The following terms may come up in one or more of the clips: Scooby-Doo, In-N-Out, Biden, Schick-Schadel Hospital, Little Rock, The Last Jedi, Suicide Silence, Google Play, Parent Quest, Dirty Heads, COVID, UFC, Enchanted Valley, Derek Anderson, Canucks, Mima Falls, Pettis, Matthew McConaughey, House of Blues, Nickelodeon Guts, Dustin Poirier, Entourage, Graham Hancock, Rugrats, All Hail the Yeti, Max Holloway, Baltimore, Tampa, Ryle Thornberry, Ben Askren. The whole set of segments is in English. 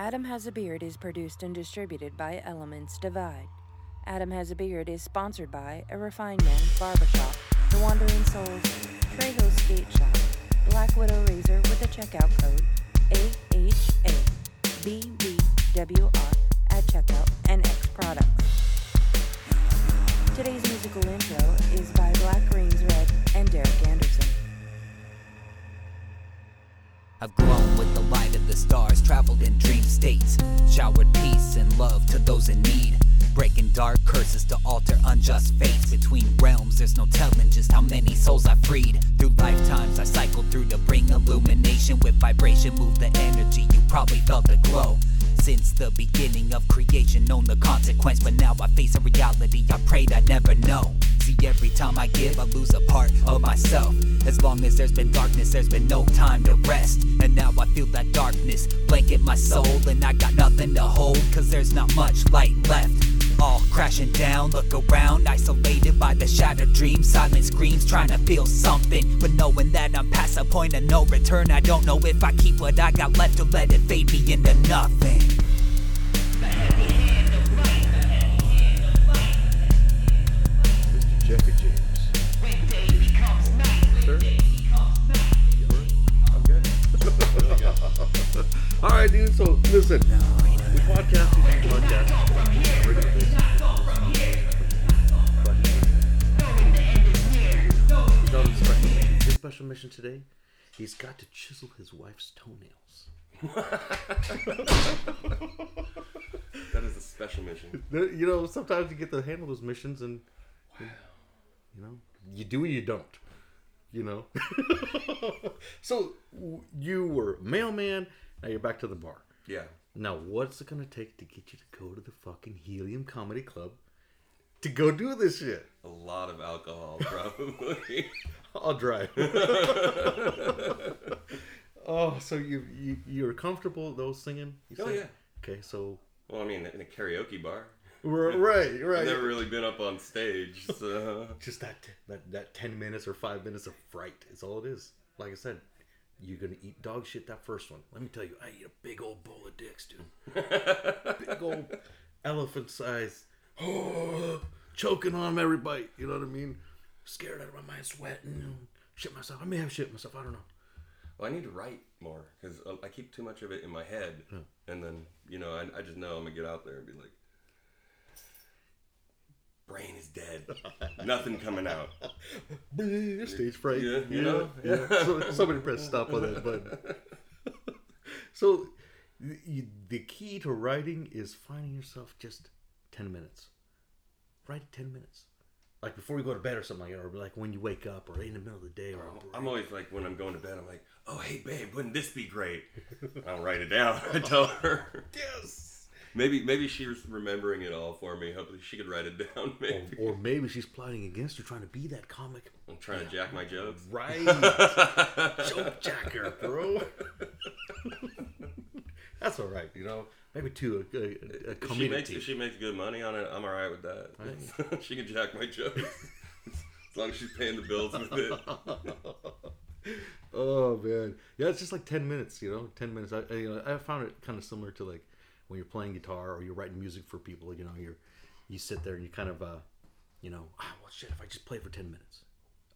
Adam Has a Beard is produced and distributed by Elements Divide. Adam Has a Beard is sponsored by a Refine Men Barbershop, The Wandering Souls, Trejo Skate Shop, Black Widow Razor with a checkout code AHABBWR at checkout, and X-Products. Today's musical intro is by Black Rings Red and Derek Anderson. I've grown with the light of the stars, traveled in dream states, showered peace and love to those in need, breaking dark curses to alter unjust fates. Between realms, there's no telling just how many souls I freed. Through lifetimes I cycled through to bring illumination. With vibration, move the energy, you probably felt the glow. Since the beginning of creation, known the consequence, but now I face a reality I prayed I'd never know. See, every time I give, I lose a part of myself. As long as there's been darkness, there's been no time to rest. And now I feel that darkness blanket my soul, and I got nothing to hold, cause there's not much light left. All crashing down, look around, isolated by the shattered dreams. Silent screams, trying to feel something, but knowing that I'm past a point of no return. I don't know if I keep what I got left or let it fade me into nothing. The heavy hand of light, the heavy hand of light. Mr. Jeffy James. When day becomes night, when day becomes night. Okay. Alright, dude, so listen. We podcast, we do podcast. His special mission today, he's got to chisel his wife's toenails. That is a special mission. You know, sometimes you get to handle those missions and, you know, you do or you don't, you know. So, you were mailman, now you're back to the bar. Yeah. Now, what's it going to take to get you to go to the fucking Helium Comedy Club to go do this shit? A lot of alcohol, probably. I'll drive. Oh, so you're comfortable, though, singing? Yeah. Okay, so... Well, I mean, in a karaoke bar. Right. I've never really been up on stage, so... Just that 10 minutes or 5 minutes of fright is all it is. Like I said... You're going to eat dog shit that first one. Let me tell you, I eat a big old bowl of dicks, dude. Big old elephant size. Choking on every bite. You know what I mean? Scared out of my mind, sweating. Shit myself. I may have shit myself. I don't know. Well, I need to write more because I keep too much of it in my head. Huh. And then, you know, I just know I'm going to get out there and be like, brain is dead. Nothing coming out. Stage fright. Yeah, you know? Yeah. Somebody press stop on that button. So, the key to writing is finding yourself just 10 minutes. Write 10 minutes. Like before you go to bed or something like that, or like when you wake up, or in the middle of the day. Or I'm always like, when I'm going to bed, I'm like, oh, hey, babe, wouldn't this be great? I'll write it down. I tell her. Yes! Maybe she's remembering it all for me. Hopefully she could write it down. Maybe. Or maybe she's plotting against you, trying to be that comic. I'm trying to jack my jokes. Right. Joke jacker, bro. That's all right, you know. Maybe two, a community. If she makes good money on it, I'm all right with that. Right. She can jack my jokes. As long as she's paying the bills with it. Oh, man. Yeah, it's just like 10 minutes, you know. 10 minutes. I found it kind of similar to like, when you're playing guitar or you're writing music for people, you know, you sit there and you kind of, you know, well, shit, if I just play for 10 minutes.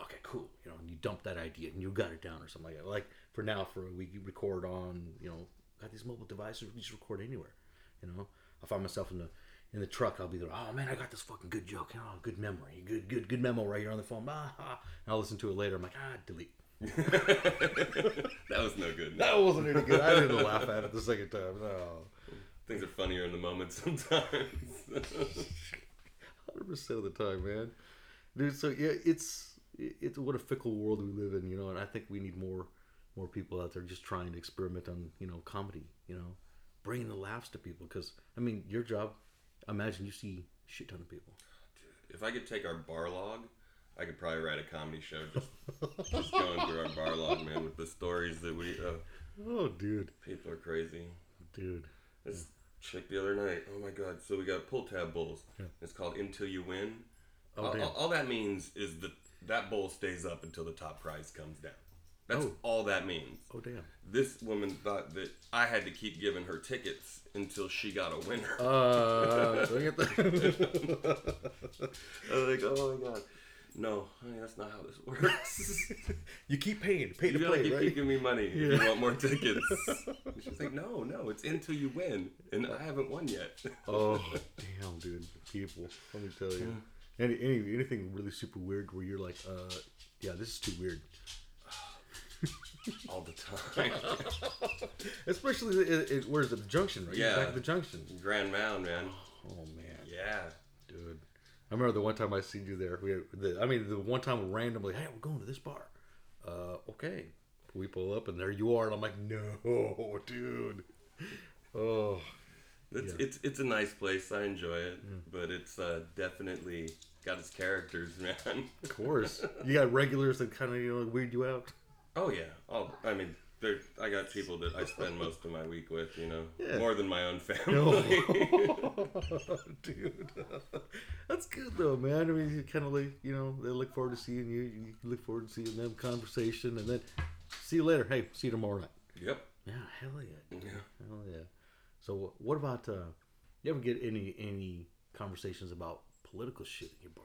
Okay, cool. You know, and you dump that idea and you got it down or something like that. Like, for now, we record on, you know, got these mobile devices, we just record anywhere, you know. I find myself in the truck, I'll be there, oh, man, I got this fucking good joke. Oh, good memory. Good memo right here on the phone. And I'll listen to it later. I'm like, delete. That was no good. No. That wasn't any good. I didn't laugh at it the second time. No. Things are funnier in the moment sometimes. 100% of the time, man. Dude, so yeah, it's what a fickle world we live in, you know, and I think we need more people out there just trying to experiment on, you know, comedy, you know, bringing the laughs to people. Because, I mean, your job, imagine you see a shit ton of people. Dude, if I could take our bar log, I could probably write a comedy show just going through our bar log, man, with the stories that we... oh, dude. People are crazy. Dude. This chick the other night, oh my god, so we got pull tab bowls. Yeah. It's called Until You Win. Oh, all that means is that bowl stays up until the top prize comes down. That's all that means. Oh, damn. This woman thought that I had to keep giving her tickets until she got a winner. Look at that. I was like, oh, my God. No, honey, that's not how this works. You keep paying. Pay to play, right? You keep giving me money if you want more tickets. She's like, no, it's until you win. And I haven't won yet. Oh, damn, dude. People, let me tell you. Anything really super weird where you're like, yeah, this is too weird. All the time. Especially, where's the junction, right? Yeah. Back at the junction. Grand Mound, man. Oh, man. Yeah. Dude. I remember the one time I seen you there. The one time randomly, hey, we're going to this bar. Okay. We pull up, and there you are. And I'm like, no, dude. Oh. It's a nice place. I enjoy it. Mm. But it's definitely got its characters, man. Of course. You got regulars that kind of weird you out. Oh, yeah. I got people that I spend most of my week with, more than my own family. Oh, dude. That's good, though, man. I mean, you kind of like, they look forward to seeing you. You look forward to seeing them, conversation, and then see you later. Hey, see you tomorrow night. Yep. Yeah, hell yeah. Yeah. Hell yeah. So, what about, you ever get any conversations about political shit in your bar?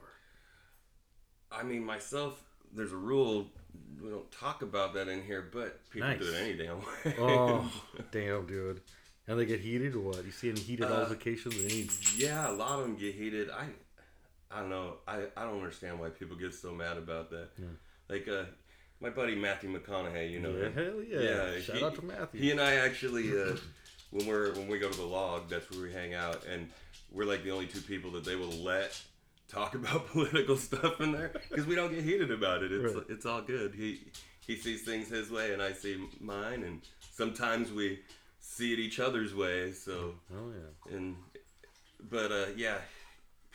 I mean, myself, there's a rule. We don't talk about that in here, but people do it any damn way. Oh, damn, dude. And they get heated or what? You see any heated altercations? Yeah, a lot of them get heated. I don't know. I don't understand why people get so mad about that. Yeah. Like, my buddy Matthew McConaughey, him? Hell yeah. Yeah. Shout out to Matthew. He and I actually, when we go to the log, that's where we hang out. And we're like the only two people that they will let talk about political stuff in there because we don't get heated about it. It's right. It's all good. He sees things his way and I see mine, and sometimes we see it each other's way. So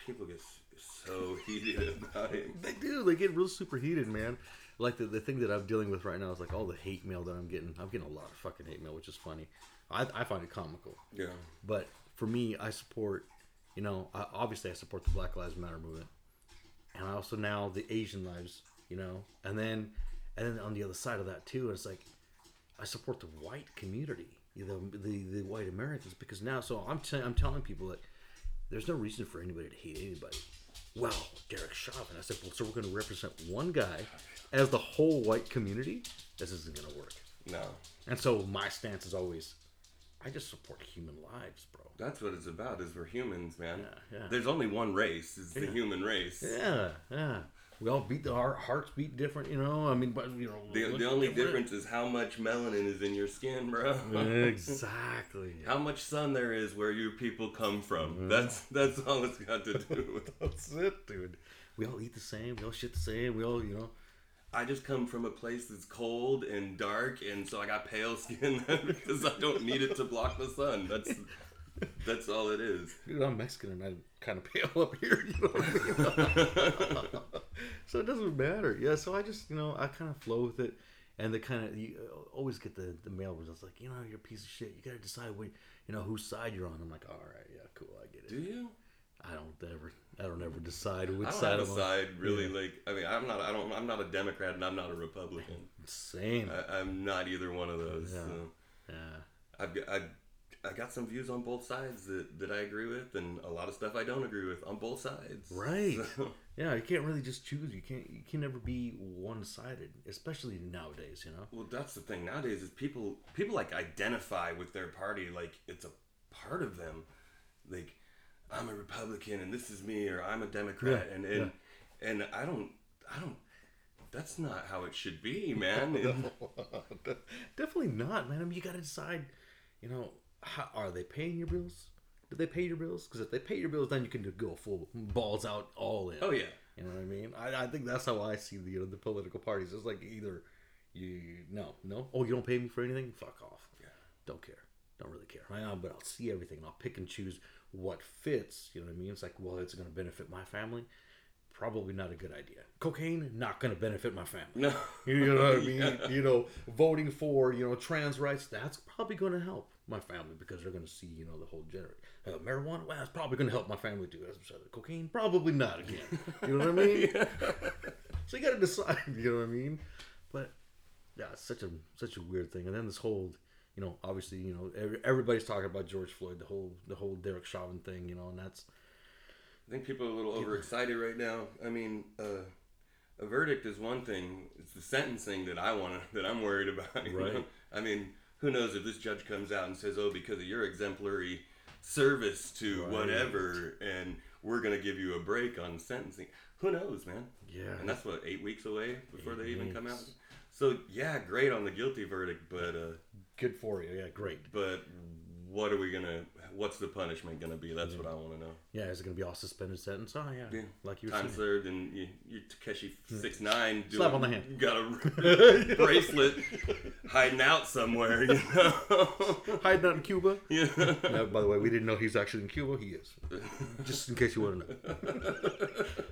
people get so heated about it. They do. They get real super heated, man. Like the thing that I'm dealing with right now is like all the hate mail that I'm getting. I'm getting a lot of fucking hate mail, which is funny. I find it comical. Yeah. But for me, I support. Obviously I support the Black Lives Matter movement, and I also now the Asian lives, and then on the other side of that too, it's like I support the white community, the white Americans, because now I'm telling people that there's no reason for anybody to hate anybody. Well, Derek Chauvin. I said, well, so we're going to represent one guy as the whole white community. This isn't going to work. No. And so my stance is always, I just support human lives, bro. That's what it's about, is we're humans, man. Yeah. There's only one race, it's the human race. Yeah. We all beat, our hearts beat different, I mean, but, The only difference is how much melanin is in your skin, bro. Exactly. How much sun there is where your people come from. That's all it's got to do with. That's it, dude. We all eat the same, we all shit the same, we all, I just come from a place that's cold and dark, and so I got pale skin because I don't need it to block the sun. That's all it is. Dude, I'm Mexican and I'm kind of pale up here. You know what I mean? So it doesn't matter. Yeah, so I just, I kind of flow with it. And you always get the mail results like, you're a piece of shit. You got to decide whose side you're on. I'm like, all right, yeah, cool, I get it. Do you? I don't ever decide which side I'm on. I'm not a Democrat and I'm not a Republican. Same. I'm not either one of those. Yeah. So. Yeah. I got some views on both sides that I agree with, and a lot of stuff I don't agree with on both sides. Right. So. Yeah, you can't really just choose. You can never be one-sided, especially nowadays, Well, that's the thing nowadays is people like identify with their party like it's a part of them. Like, I'm a Republican and this is me, or I'm a Democrat and I don't that's not how it should be, man. No, definitely not, man. I mean, you gotta decide, how, are they paying your bills? Do they pay your bills? Because if they pay your bills, then you can go full balls out, all in. Oh yeah. You know what I mean? I think that's how I see the political parties. It's like either you don't pay me for anything? Fuck off. Yeah. Don't care. Don't really care. But I'll see everything and I'll pick and choose what fits, you know what I mean? It's like, well, it's going to benefit my family. Probably not a good idea. Cocaine, not going to benefit my family. No. You know what I mean? Yeah. Voting for, trans rights, that's probably going to help my family because they're going to see, the whole generation. Marijuana, well, that's probably going to help my family too. Cocaine, probably not again. You know what I mean? Yeah. So you got to decide, you know what I mean? But yeah, it's such a weird thing. And then this whole, you know, obviously, you know, everybody's talking about George Floyd, the whole Derek Chauvin thing, you know, and that's. I think people are a little overexcited right now. I mean, a verdict is one thing; it's the sentencing that I'm worried about. You know? I mean, who knows if this judge comes out and says, "Oh, because of your exemplary service to whatever," and we're gonna give you a break on sentencing. Who knows, man? Yeah, and that's what 8 weeks away before they even come out. So yeah, great on the guilty verdict, but good for you. Yeah, great. But what are we gonna? What's the punishment gonna be? That's what I want to know. Yeah, is it gonna be all suspended sentence? Oh yeah, like you were saying. Time served, and you Tekashi 6ix9ine slap on the hand. Got a bracelet hiding out somewhere, you know, hiding out in Cuba. Yeah. No, by the way, we didn't know he's actually in Cuba. He is, just in case you want to know.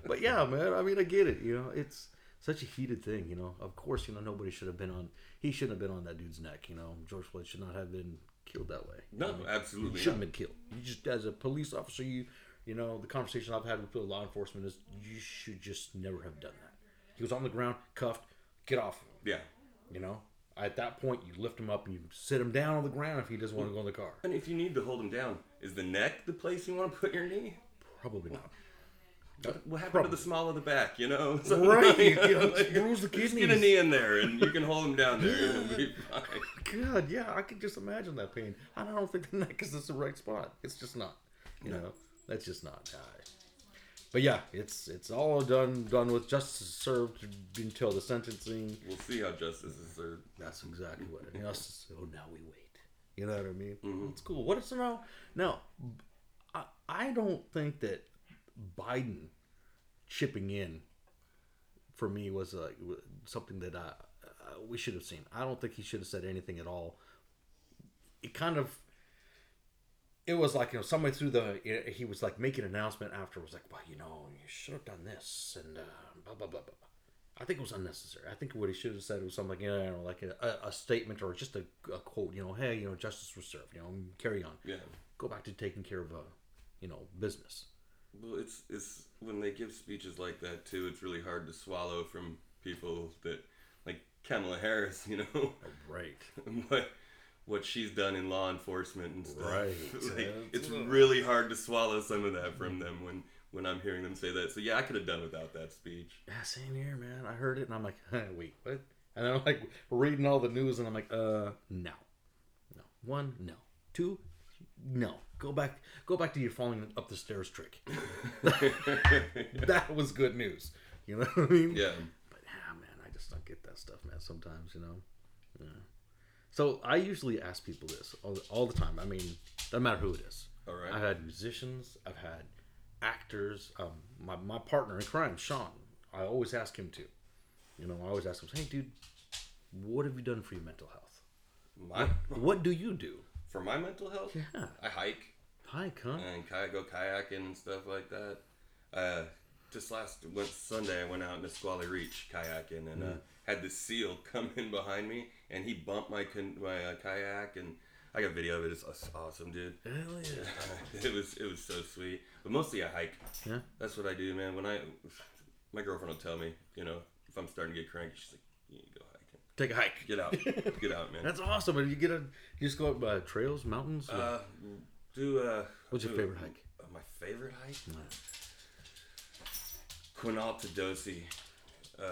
But yeah, man. I mean, I get it. You know, it's such a heated thing. You know, of course, you know, nobody should have been on. He shouldn't have been on that dude's neck. You know, George Floyd should not have been killed that way. No, absolutely. You shouldn't have been killed. You just, as a police officer, you know, the conversation I've had with law enforcement is you should just never have done that. He was on the ground, cuffed, get off him. Yeah. You know, at that point, you lift him up and you sit him down on the ground if he doesn't want to go in the car. And if you need to hold him down, is the neck the place you want to put your knee? Probably not. What happened to the small of the back, you know? So, right. Like, rules the kidneys. Just get a knee in there and you can hold him down there. And it'll be fine. God, yeah. I can just imagine that pain. I don't think the neck is just the right spot. It's just not. You know, that's just not. But yeah, it's all done with. Justice is served until the sentencing. We'll see how justice is served. That's exactly what it is. So now we wait. You know what I mean? Mm-hmm. It's cool. What is it now? Now, I don't think that Biden chipping in for me was something that we should have seen. I don't think he should have said anything at all. It was like, you know, somebody he was like making an announcement after. It was like, well, you know, you should have done this and blah, blah, blah, blah. I think it was unnecessary. I think what he should have said was something, you know, like a statement or just a quote, you know, hey, you know, justice was served, you know, carry on. Yeah. Go back to taking care of, you know, business. Well, it's when they give speeches like that too. It's really hard to swallow from people that, like Kamala Harris, you know, right? what she's done in law enforcement and stuff. Right. It's really hard to swallow some of that from them when I'm hearing them say that. So yeah, I could have done without that speech. Yeah, same here, man. I heard it and I'm like, wait, what? And I'm like reading all the news and I'm like, no. One, no. Two, no. Go back to your falling up the stairs trick. That was good news. You know what I mean? Yeah. But man, I just don't get that stuff, man, sometimes, you know? Yeah. So I usually ask people this all the time. I mean, doesn't matter who it is. All right. I've had musicians. I've had actors. My partner in crime, Sean, I always ask him too. You know, I always ask him, hey, dude, what have you done for your mental health? What do you do? For my mental health? Yeah. I hike. Hike, huh? And go kayaking and stuff like that. Just Sunday, I went out in the Squally Reach kayaking and had this seal come in behind me and he bumped my kayak and I got video of it. It's awesome, dude. Hell yeah. It was so sweet. But mostly I hike. Yeah. That's what I do, man. When my girlfriend will tell me, you know, if I'm starting to get cranky, she's like, you need to go. Take a hike. Get out, man. That's awesome. And you just go up by trails, mountains? What's your favorite hike? My favorite hike? No. Quinault to Dosi. I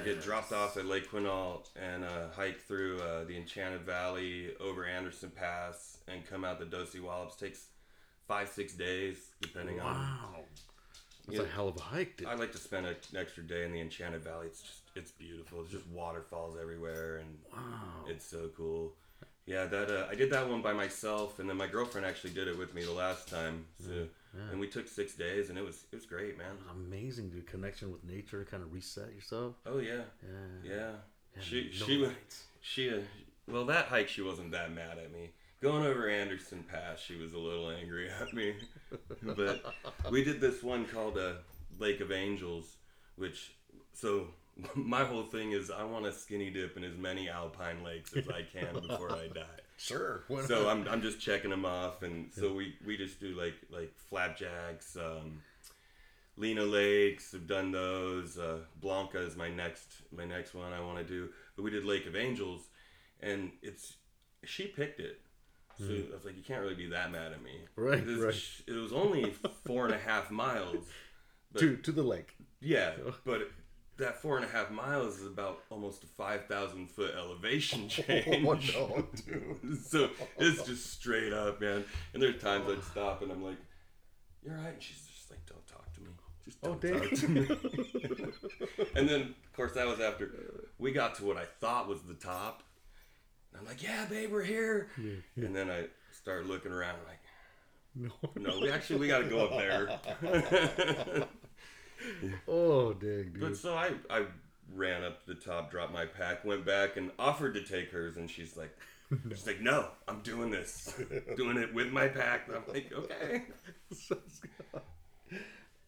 get dropped off at Lake Quinault and hike through the Enchanted Valley, over Anderson Pass, and come out the Dosi Wallops. Takes 5-6 days, depending on... Wow. That's a hell of a hike, dude. I like to spend an extra day in the Enchanted Valley. It's just beautiful. It's just waterfalls everywhere, and it's so cool. Yeah, that I did that one by myself, and then my girlfriend actually did it with me the last time. So, and we took 6 days, and it was great, man. Amazing, dude. Connection with nature, kind of reset yourself. Oh yeah. Well, that hike she wasn't that mad at me. Going over Anderson Pass, she was a little angry at me, but we did this one called Lake of Angels, so. My whole thing is I want to skinny dip in as many alpine lakes as I can before I die. Sure. So I'm just checking them off, and so we just do like Flapjacks, Lena Lakes, I've done those. Blanca is my next one I want to do. But we did Lake of Angels, and she picked it. So I was like, you can't really be that mad at me. Right. It was only 4.5 miles. But, to the lake. Yeah, but that 4.5 miles is about almost a 5,000 foot elevation change. Oh, no, dude. So it's just straight up, man. And there's times I'd stop and I'm like, you're right. And she's just like, don't talk to me. Just don't talk to me. And then, of course, that was after we got to what I thought was the top. And I'm like, yeah, babe, we're here. Yeah. And then I started looking around like, no, we got to go up there. Oh, dang, dude. But so I ran up to the top, dropped my pack, went back and offered to take hers. And she's like, no, I'm doing this. Doing it with my pack. And I'm like, okay.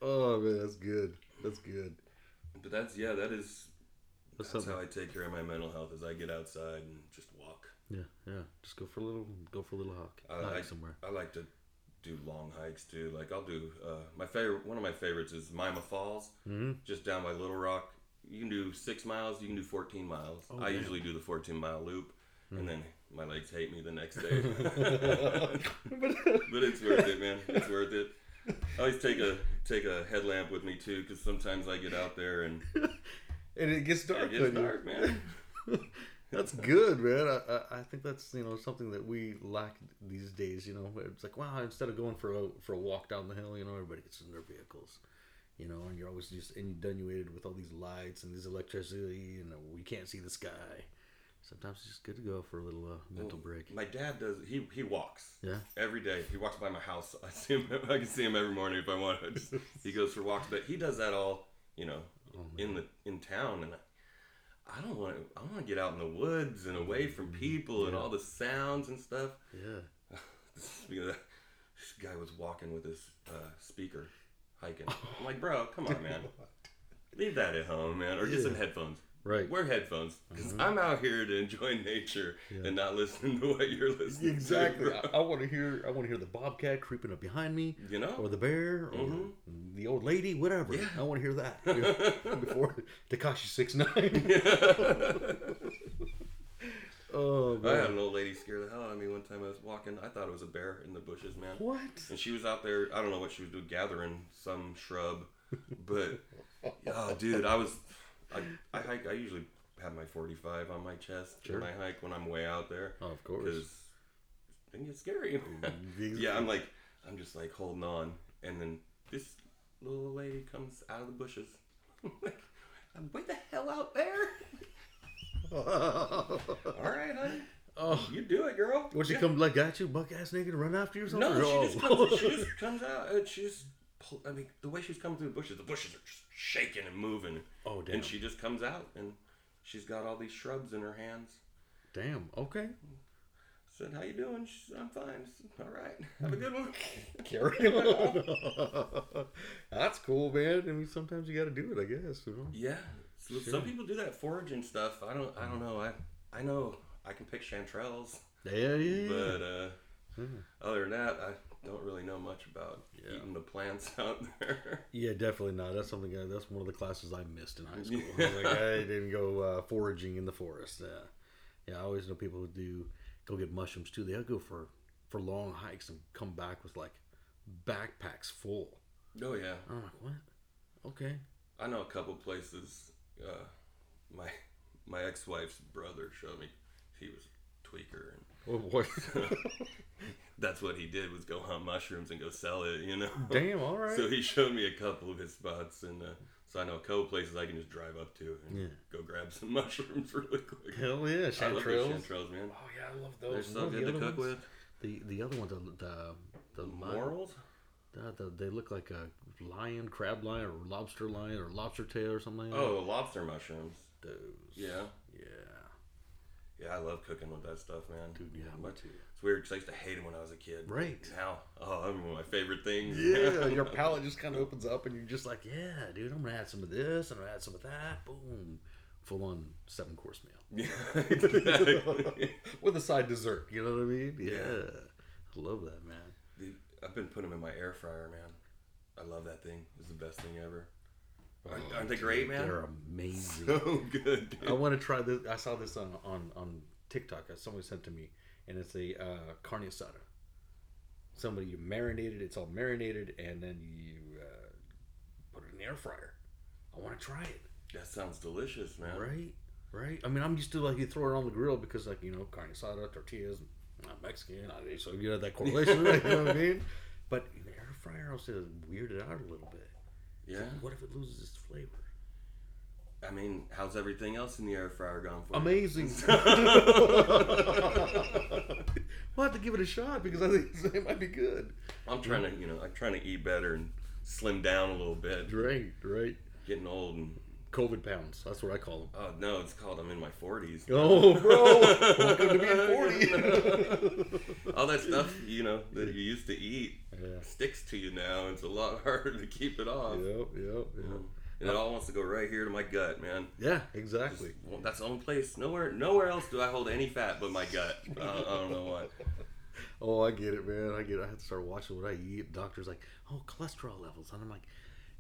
Oh, man, that's good. That's good. But that's how I take care of my mental health, is I get outside and just walk. Yeah. Just go for a little hike. Hike somewhere. I like to do long hikes too. Like I'll do one of my favorites is Mima Falls, just down by Little Rock. You can do 6 miles, you can do 14 miles. Oh, I usually do the 14 mile loop, and then my legs hate me the next day. But it's worth it, man. It's worth it. I always take a headlamp with me too, because sometimes I get out there and it gets dark. It gets dark, man. That's good, man. I think that's something that we lack these days. It's like, wow, instead of going for a walk down the hill, everybody gets in their vehicles, and you're always just inundated with all these lights and these electricity, and we can't see the sky. Sometimes it's just good to go for a little mental break. My dad does. He walks. Yeah. Every day he walks by my house. I can see him every morning if I want. He goes for walks, but he does that all in town, and. I want to get out in the woods and away from people and all the sounds and stuff. Yeah. This guy was walking with his speaker, hiking. I'm like, bro, come on, man. Leave that at home, man, or get some headphones. Right. Wear headphones, because I'm out here to enjoy nature and not listen to what you're listening to. Exactly. I want to hear the bobcat creeping up behind me, or the bear, or the old lady, whatever. Yeah. I want to hear that before Tekashi 6ix9ine. Oh, man. I had an old lady scare the hell out of me one time. I was walking. I thought it was a bear in the bushes, man. What? And she was out there. I don't know what she was doing, gathering some shrub, but oh, dude, I hike. I usually have my 45 on my chest when I hike when I'm way out there. Oh, of course. Because it can get scary. Yeah, I'm just like holding on, and then this little lady comes out of the bushes. I'm like, I'm way the hell out there. All right, honey. Oh, you do it, girl. What, she come like got you buck ass naked and run after you or something? No, she just comes. She just comes out. And she just. I mean, the way she's coming through the bushes are just shaking and moving. Oh, damn. And she just comes out, and she's got all these shrubs in her hands. Damn, okay. I said, how you doing? She said, I'm fine. I said, all right. Have a good one. Carry on. That's cool, man. I mean, sometimes you got to do it, I guess. Yeah. So some people do that foraging stuff. I don't know. I know I can pick chanterelles. Yeah. But other than that, I don't really know much about eating the plants out there. Yeah, definitely not. That's something. That's one of the classes I missed in high school. Yeah. I didn't go foraging in the forest. I always know people who do go get mushrooms too. They'll go for long hikes and come back with like backpacks full. Oh yeah. I'm like, what? Okay. I know a couple places. My ex-wife's brother showed me. He was a tweaker. Oh boy. That's what he did, was go hunt mushrooms and go sell it, Damn, all right. So he showed me a couple of his spots, and so I know a couple places I can just drive up to and go grab some mushrooms really quick. Hell yeah, chanterelles. I love those chanterelles, man. Oh yeah, I love those. They're so good to cook with. The other ones, the morels? They look like a lion, crab lion, or lobster tail or something like that. Oh, lobster mushrooms. Those. Yeah. Yeah, I love cooking with that stuff, man. Dude, yeah, me too. It's weird because I used to hate it when I was a kid. Right. Now, I'm one of my favorite things. Yeah, your palate just kind of opens up, and you're just like, yeah, dude, I'm going to add some of this, I'm going to add some of that. Boom. Full-on 7-course meal. Yeah, exactly. With a side dessert, you know what I mean? Yeah. I love that, man. Dude, I've been putting them in my air fryer, man. I love that thing. It's the best thing ever. Aren't they great, man? They're amazing. So good, dude. I want to try this. I saw this on TikTok. Somebody sent it to me, and it's a carne asada. Somebody, you marinate it. It's all marinated, and then you put it in the air fryer. I want to try it. That sounds delicious, man. Right? Right? I mean, I'm used to, like, you throw it on the grill because, like, you know, carne asada, tortillas, I'm not Mexican, so you know that correlation, right? You know what I mean? But in the air fryer, I was weirded out a little bit. Yeah. Like, what if it loses its flavor? I mean, how's everything else in the air fryer gone for? Amazing. We'll have to give it a shot because I think it might be good. I'm trying to eat better and slim down a little bit. Right. Getting old and COVID pounds. That's what I call them. Oh, no, it's called I'm in my 40s. Oh, bro. Welcome to being 40. All that stuff, you know, that you used to eat sticks to you now. It's a lot harder to keep it off. Yep. And it all wants to go right here to my gut, man. Yeah, exactly. That's the only place. Nowhere else do I hold any fat but my gut. I don't know why. Oh, I get it, man. I have to start watching what I eat. Doctor's like, oh, cholesterol levels. And I'm like,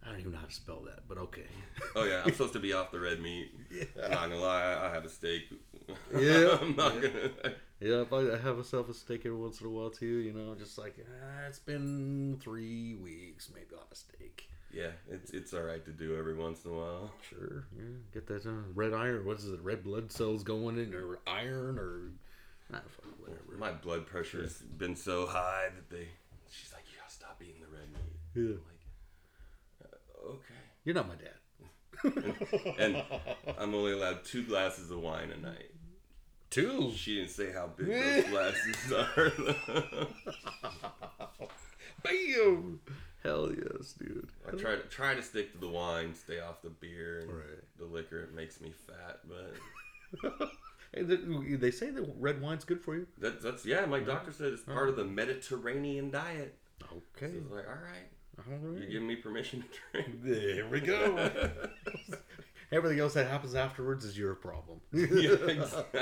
I don't even know how to spell that, but okay. Oh, yeah. I'm supposed to be off the red meat. Yeah. I'm not going to lie. I have a steak. Yeah. I'm not going to. Yeah, I have myself a steak every once in a while, too. You know, just like, it's been 3 weeks. Maybe I'll have a steak. Yeah, it's all right to do every once in a while. Sure. Yeah. Get that red iron. What is it? Red blood cells going in or iron or whatever. My blood pressure has been so high that she's like, you got to stop eating the red meat. Yeah. I'm like, okay. You're not my dad. and I'm only allowed 2 glasses of wine a night. 2? She didn't say how big those glasses are. Bam! Hell yes, dude. I try to stick to the wine, stay off the beer and the liquor. It makes me fat, but... Hey, they say that red wine's good for you. That's my doctor said it's part of the Mediterranean diet. Okay. So I was like, all right. You're giving me permission to drink. There we go. Everything else that happens afterwards is your problem. Yeah, exactly.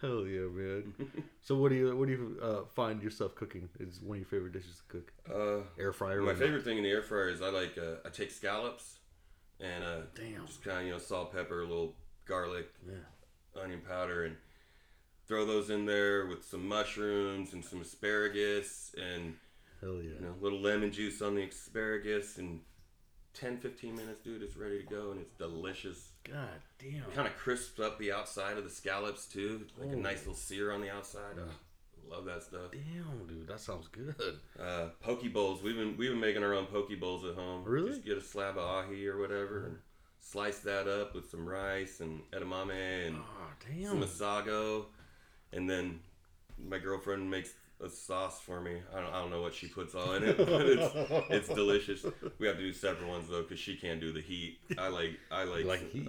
Hell yeah, man. So what do you find yourself cooking? Is one of your favorite dishes to cook? Air fryer. My favorite thing in the air fryer is I take scallops and just kind of salt, pepper, a little garlic, onion powder, and throw those in there with some mushrooms and some asparagus and hell yeah, a little lemon juice on the asparagus and 10-15 minutes, dude, it's ready to go and it's delicious. God damn. It kind of crisps up the outside of the scallops too. It's like a nice little sear on the outside. Love that stuff. Damn, dude, that sounds good. Poke bowls. We've been making our own poke bowls at home. Really? Just get a slab of ahi or whatever and slice that up with some rice and edamame and some masago. And then my girlfriend makes a sauce for me. I don't know what she puts all in it, but it's delicious. We have to do separate ones though, because she can't do the heat. I like heat.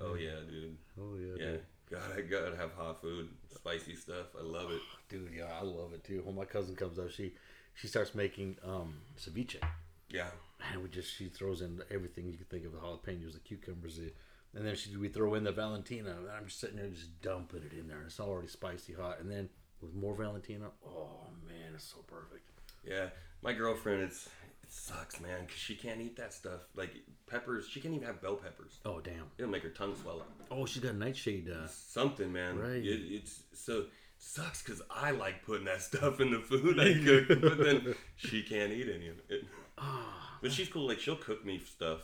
Oh yeah, dude. Oh yeah. Yeah. Dude. God, I gotta have hot food, spicy stuff. I love it, dude. Yeah, I love it too. When my cousin comes up, she starts making ceviche. Yeah. And she throws in everything you can think of: the jalapenos, the cucumbers, and then we throw in the Valentina. And I'm just sitting there just dumping it in there. It's already spicy hot, and then with more Valentina, oh man, it's so perfect. Yeah, my girlfriend, it sucks, man, because she can't eat that stuff. Like peppers, she can't even have bell peppers. Oh damn, it'll make her tongue swell up. Oh, she's got nightshade. Something, man. Right. It's so it sucks because I like putting that stuff in the food I cook, but then she can't eat any of it. But she's cool. Like she'll cook me stuff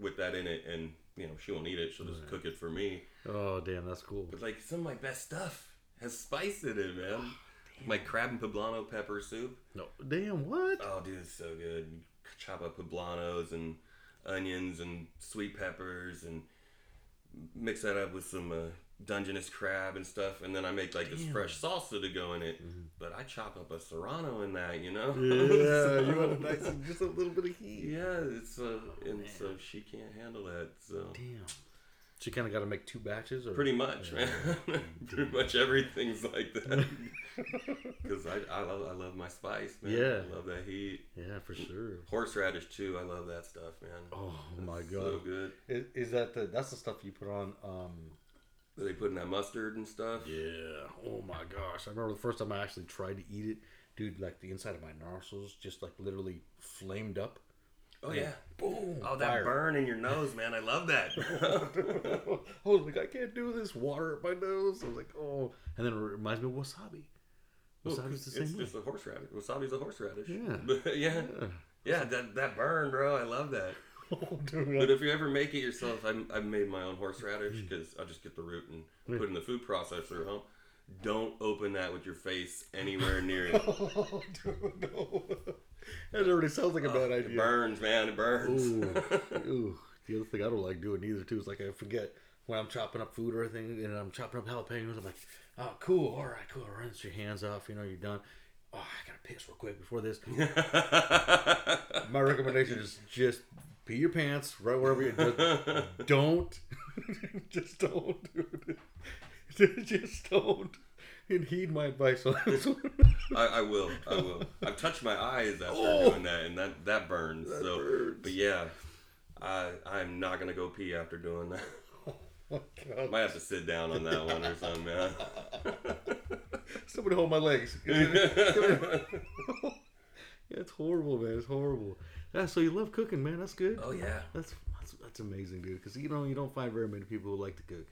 with that in it, and she won't eat it. She'll just cook it for me. Oh damn, that's cool. But like some of my best stuff has spice in it, man. Oh, my crab and poblano pepper soup. No, damn, what? Oh, dude, it's so good. You chop up poblanos and onions and sweet peppers and mix that up with some Dungeness crab and stuff. And then I make this fresh salsa to go in it. Mm-hmm. But I chop up a serrano in that, Yeah, so, you want a nice, just a little bit of heat. Yeah, so she can't handle that. So damn. So you kind of got to make 2 batches? Or? Pretty much, man. Pretty much everything's like that. Because I love my spice, man. Yeah. I love that heat. Yeah, for sure. Horseradish, too. I love that stuff, man. Oh, my God. So good. Is that that's the stuff you put on... they put in that mustard and stuff? Yeah. Oh, my gosh. I remember the first time I actually tried to eat it. dude, like the inside of my nostrils just like literally flamed up. Oh yeah. Boom. Oh, that fire. Burn in your nose, man. I love that. I was like, I can't do this. Water up my nose. I was like, oh. And then it reminds me of wasabi. Wasabi's the same way. It's just a horseradish. Wasabi's a horseradish. Yeah. Yeah, that burn, bro. I love that. Oh, dude, but if you ever make it yourself, I've made my own horseradish because I just get the root and put it in the food processor at home. Don't open that with your face anywhere near it. Oh, dude, no. That already sounds like a bad idea. It burns, man. It burns. Ooh. The other thing I don't like doing either, too, is like I forget when I'm chopping up food or anything, and I'm chopping up jalapenos. I'm like, oh, cool. All right, cool. Rinse your hands off. You know, you're done. Oh, I got to piss real quick before this. My recommendation is just pee your pants right wherever you do. Don't. Just don't, dude. Just don't. And heed my advice on this one. I will. I've touched my eyes after doing that, and that burns. That burns. But yeah, I'm not going to go pee after doing that. Oh my God. Might have to sit down on that one or something, man. Somebody hold my legs. Yeah, it's horrible, man. It's horrible. Yeah, so you love cooking, man. That's good. Oh, yeah. That's amazing, dude, because, you know, you don't find very many people who like to cook.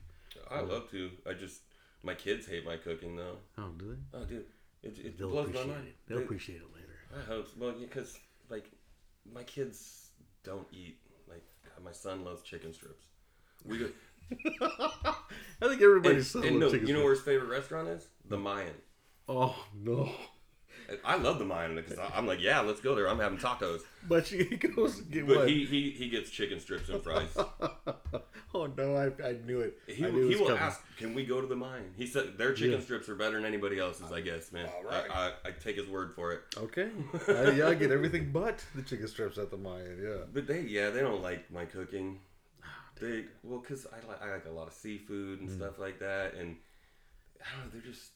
I love to. I just... My kids hate my cooking, though. Oh, do they? Oh, dude. It blows my mind. They'll appreciate it later. I hope so. Well, because, like, my kids don't eat. Like, God, my son loves chicken strips. We go... I think everybody's son loves chicken strips. You know where his favorite restaurant is? The Mayan. Oh, no. I love the Mayan because I'm like, yeah, let's go there. I'm having tacos. But he goes get what? But he gets chicken strips and fries. Oh, no, I knew it. He will coming. Ask, can we go to the mine? He said their chicken strips are better than anybody else's, I guess, man. All right. I take his word for it. Okay. I get everything but the chicken strips at the mine, yeah. But they don't like my cooking. Oh, because I like a lot of seafood and stuff like that. And, I don't know, they're just,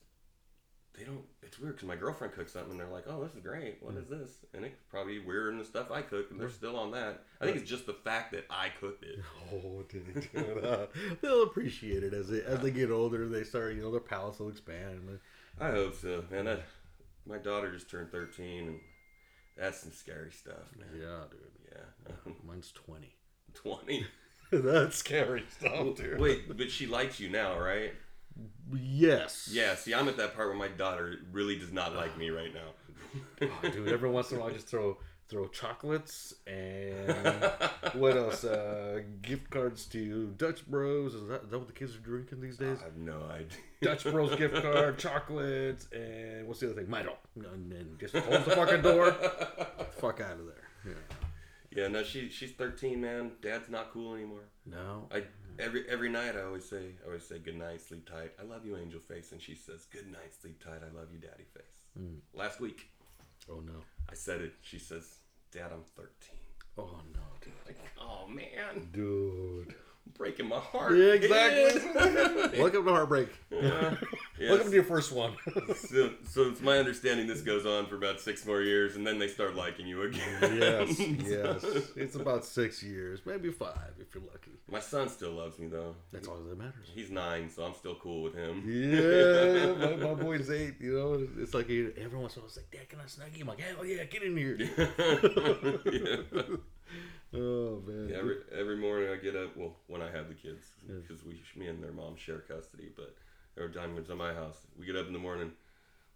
they don't, it's weird because my girlfriend cooks something and they're like, oh, this is great. What is this? And it's probably weirder than the stuff I cook, and they're still on that. I think it's just the fact that I cooked it. Oh, dude. They'll appreciate it as they get older. They start, you know, their palates will expand. I hope so, man. My daughter just turned 13, and that's some scary stuff, man. Yeah, dude. Yeah. Mine's 20. 20? That's scary stuff, dude. Wait, but she likes you now, right? Yes. Yeah, see, I'm at that part where my daughter really does not like me right now. Oh, dude, every once in a while I just throw chocolates and what else? Gift cards to Dutch Bros. Is that what the kids are drinking these days? I have no idea. Dutch Bros gift card, chocolates, and what's the other thing? Milo. And then just close the fucking door. Fuck out of there. Yeah, no, she's 13, man. Dad's not cool anymore. No. Every night I always say good night, sleep tight. I love you, Angel Face, and she says good night, sleep tight. I love you, Daddy Face. Last week. Oh no. I said it. She says, Dad, I'm 13. Oh no, dude. Like, oh man. Dude. Breaking my heart. Yeah, exactly. Welcome to heartbreak. Yes. Welcome to your first one. So it's my understanding this goes on for about 6 more years, and then they start liking you again. Yes, yes. It's about 6 years, maybe 5 if you're lucky. My son still loves me, though. That's all that matters. He's 9, so I'm still cool with him. Yeah, my boy's 8, you know. It's like every once in a while, it's like, Dad, can I snuggie? I'm like, hell yeah, get in here. Yeah. Oh, man. Yeah, every morning I get up, well, when I have the kids, because me and their mom share custody, but every time it's at my house, we get up in the morning,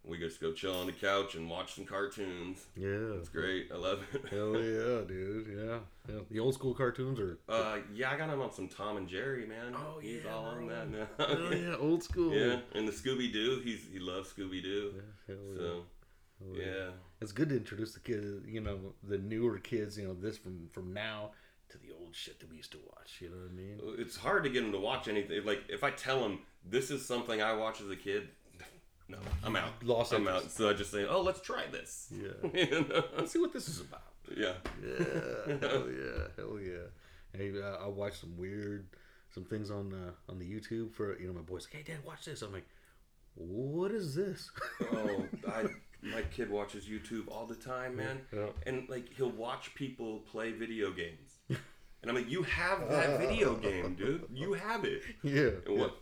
we just go chill on the couch and watch some cartoons. Yeah. It's great. I love it. Hell yeah, dude. Yeah. The old school cartoons are... yeah, I got him on some Tom and Jerry, man. Oh, yeah. He's all on that now. Oh, yeah, old school. Yeah, and the Scooby-Doo, he loves Scooby-Doo. Yeah, hell yeah. So, yeah. It's good to introduce the kids, you know, the newer kids, you know, this from now to the old shit that we used to watch. You know what I mean? It's hard to get them to watch anything. Like, if I tell them this is something I watched as a kid, no, I'm out. Lost interest. So I just say, oh, let's try this. Yeah. You know? Let's see what this is about. Yeah. Yeah. Hell yeah. Hell yeah. Hey, I watched some things on the YouTube for, you know, my boy's like, hey, Dad, watch this. I'm like, what is this? My kid watches YouTube all the time, man. Yeah. And, like, he'll watch people play video games. And I'm like, you have that video game, dude. You have it. Yeah. And what,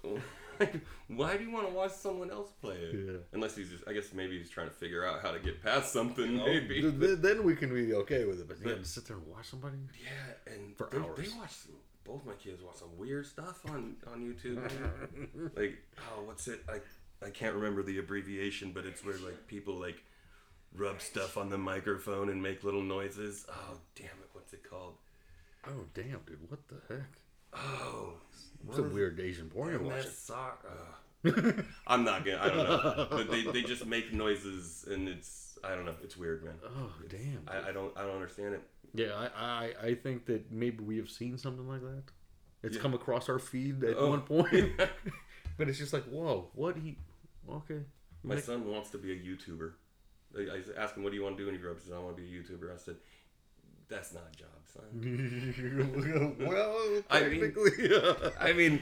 Like, why do you want to watch someone else play it? Yeah. Unless he's just, I guess maybe he's trying to figure out how to get past something, maybe. Then we can be okay with it, but yeah, to sit there and watch somebody? Yeah, and for hours. They watch, both my kids watch some weird stuff on YouTube. Like, oh, what's it? I can't remember the abbreviation, but it's where, like, people, like, rub stuff on the microphone and make little noises. Oh, damn it, what's it called? Oh, damn, dude, what the heck? Oh, it's a weird Asian porn I'm watching. I'm not gonna. I don't know. But they just make noises, and it's, I don't know. It's weird, man. Oh, it's, damn. I don't understand it. Yeah, I think that maybe we have seen something like that. It's come across our feed at one point. Yeah. But it's just like, whoa, what he? Okay. My son wants to be a YouTuber. I asked him, "What do you want to do when you grow up?" He said, "I want to be a YouTuber." I said, "That's not a job, son." Well, technically,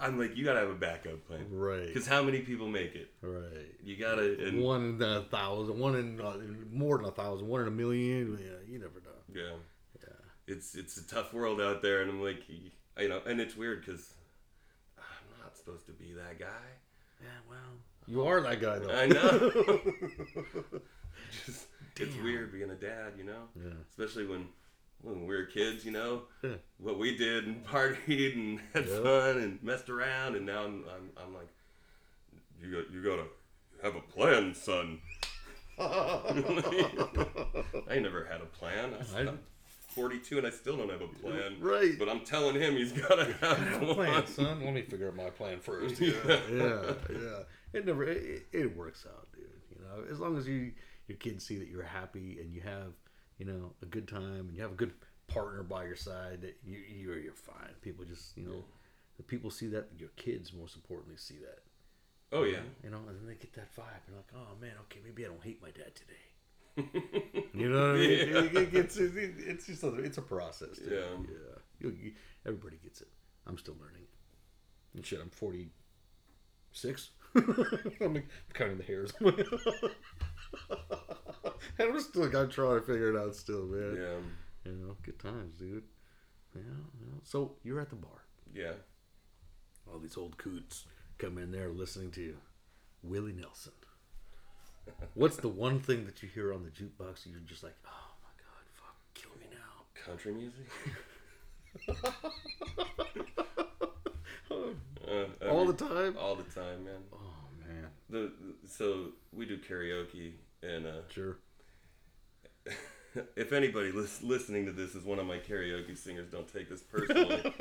I'm like, you gotta have a backup plan, right? Because how many people make it, right? You gotta one in 1,000, one in more than 1,000, one in 1,000,000. Yeah, you never know. Yeah. It's a tough world out there, and I'm like, you know, and it's weird because I'm not supposed to be that guy. Yeah, well, you are that guy though. I know. Just. Damn. It's weird being a dad, you know? Yeah. Especially when we were kids, you know? Yeah. What we did and partied and had fun and messed around, and now I'm like, you gotta have a plan, son. I never had a plan. I'm 42 and I still don't have a plan. Right. But I'm telling him he's gotta have a plan, son. Let me figure out my plan first. Yeah. It works out, dude. You know, as long as your kids see that you're happy and you have, you know, a good time and you have a good partner by your side, that you're fine. People just, you know, the people see that, your kids most importantly see that. Oh, yeah. You know, and then they get that vibe. They're like, oh, man, okay, maybe I don't hate my dad today. You know what I mean? It's just it's a process. Dude. Yeah. Everybody gets it. I'm still learning it. And shit, I'm 46. I'm counting the hairs. And I'm trying to figure it out still, man. Yeah. You know, good times, dude. Yeah. So, you're at the bar. Yeah. All these old coots come in there listening to Willie Nelson. What's the one thing that you hear on the jukebox that you're just like, oh my god, fuck, kill me now? Country music? All the time? All the time, man. Oh, man. So, we do karaoke. And sure. If anybody listening to this is one of my karaoke singers, don't take this personally.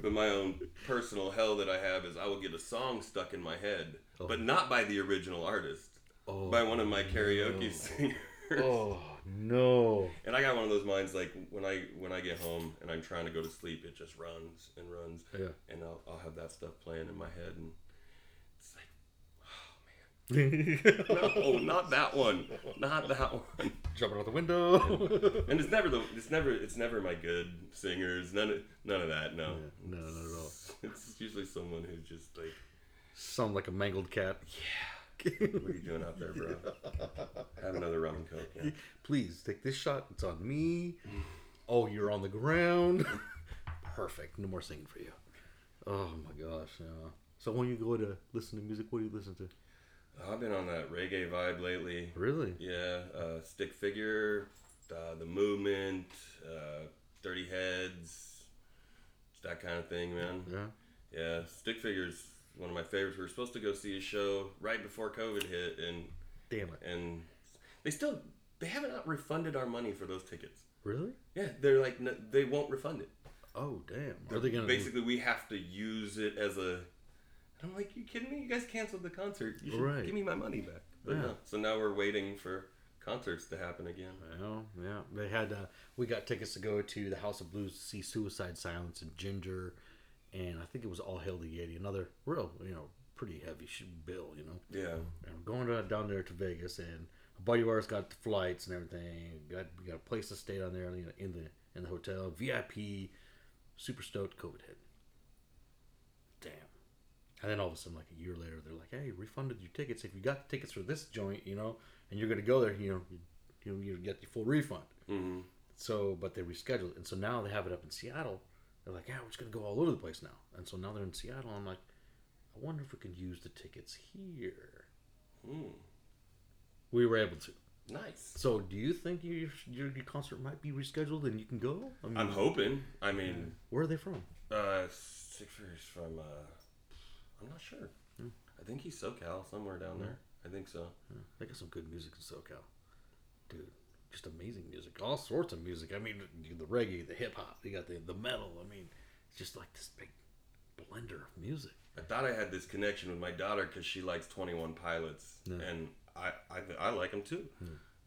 But my own personal hell that I have is I will get a song stuck in my head, but not by the original artist, by one of my karaoke singers. Oh no! And I got one of those minds like when I get home and I'm trying to go to sleep, it just runs and runs. Yeah. And I'll have that stuff playing in my head and. No, not that one. Jumping out the window, and it's never my good singers. None of that. No, yeah, no, not at all. It's usually someone who just like sound like a mangled cat. Yeah, what are you doing out there, bro? Have another rum and coke. Yeah. Please take this shot. It's on me. Oh, you're on the ground. Perfect. No more singing for you. Oh my gosh. Yeah. So when you go to listen to music, what do you listen to? I've been on that reggae vibe lately. Really? Yeah. Stick Figure, The Movement, Dirty Heads, that kind of thing, man. Yeah. Stick Figure's one of my favorites. We were supposed to go see a show right before COVID hit, and damn it. And they haven't refunded our money for those tickets. Really? Yeah. They're like, no, they won't refund it. Oh damn. Are they gonna? Basically, we have to use it as a. I'm like, you kidding me? You guys canceled the concert. You should give me my money back. But no. So now we're waiting for concerts to happen again. Well, yeah. They had, we got tickets to go to the House of Blues to see Suicide Silence and Ginger. And I think it was All Hail the Yeti. Another real, you know, pretty heavy bill, you know. Yeah. And we're going down there to Vegas. And a buddy of ours got the flights and everything. We got a place to stay down there in the hotel. VIP. Super stoked. COVID hit. Damn. And then all of a sudden, like a year later, they're like, "Hey, refunded your tickets. If you got the tickets for this joint, you know, and you're gonna go there, you get the full refund." Mm-hmm. So, but they rescheduled, and so now they have it up in Seattle. They're like, "Yeah, we're just gonna go all over the place now." And so now they're in Seattle. I'm like, I wonder if we could use the tickets here. Hmm. We were able to. Nice. So, do you think your concert might be rescheduled and you can go? I mean, I'm hoping. I mean... Where are they from? Stick Figure's from... I'm not sure. Hmm. I think he's SoCal, somewhere down there. I think so. Yeah. They got some good music in SoCal. Dude, just amazing music. All sorts of music. I mean, the reggae, the hip-hop, you got the metal. I mean, it's just like this big blender of music. I thought I had this connection with my daughter because she likes 21 Pilots. Yeah. And... I like them too,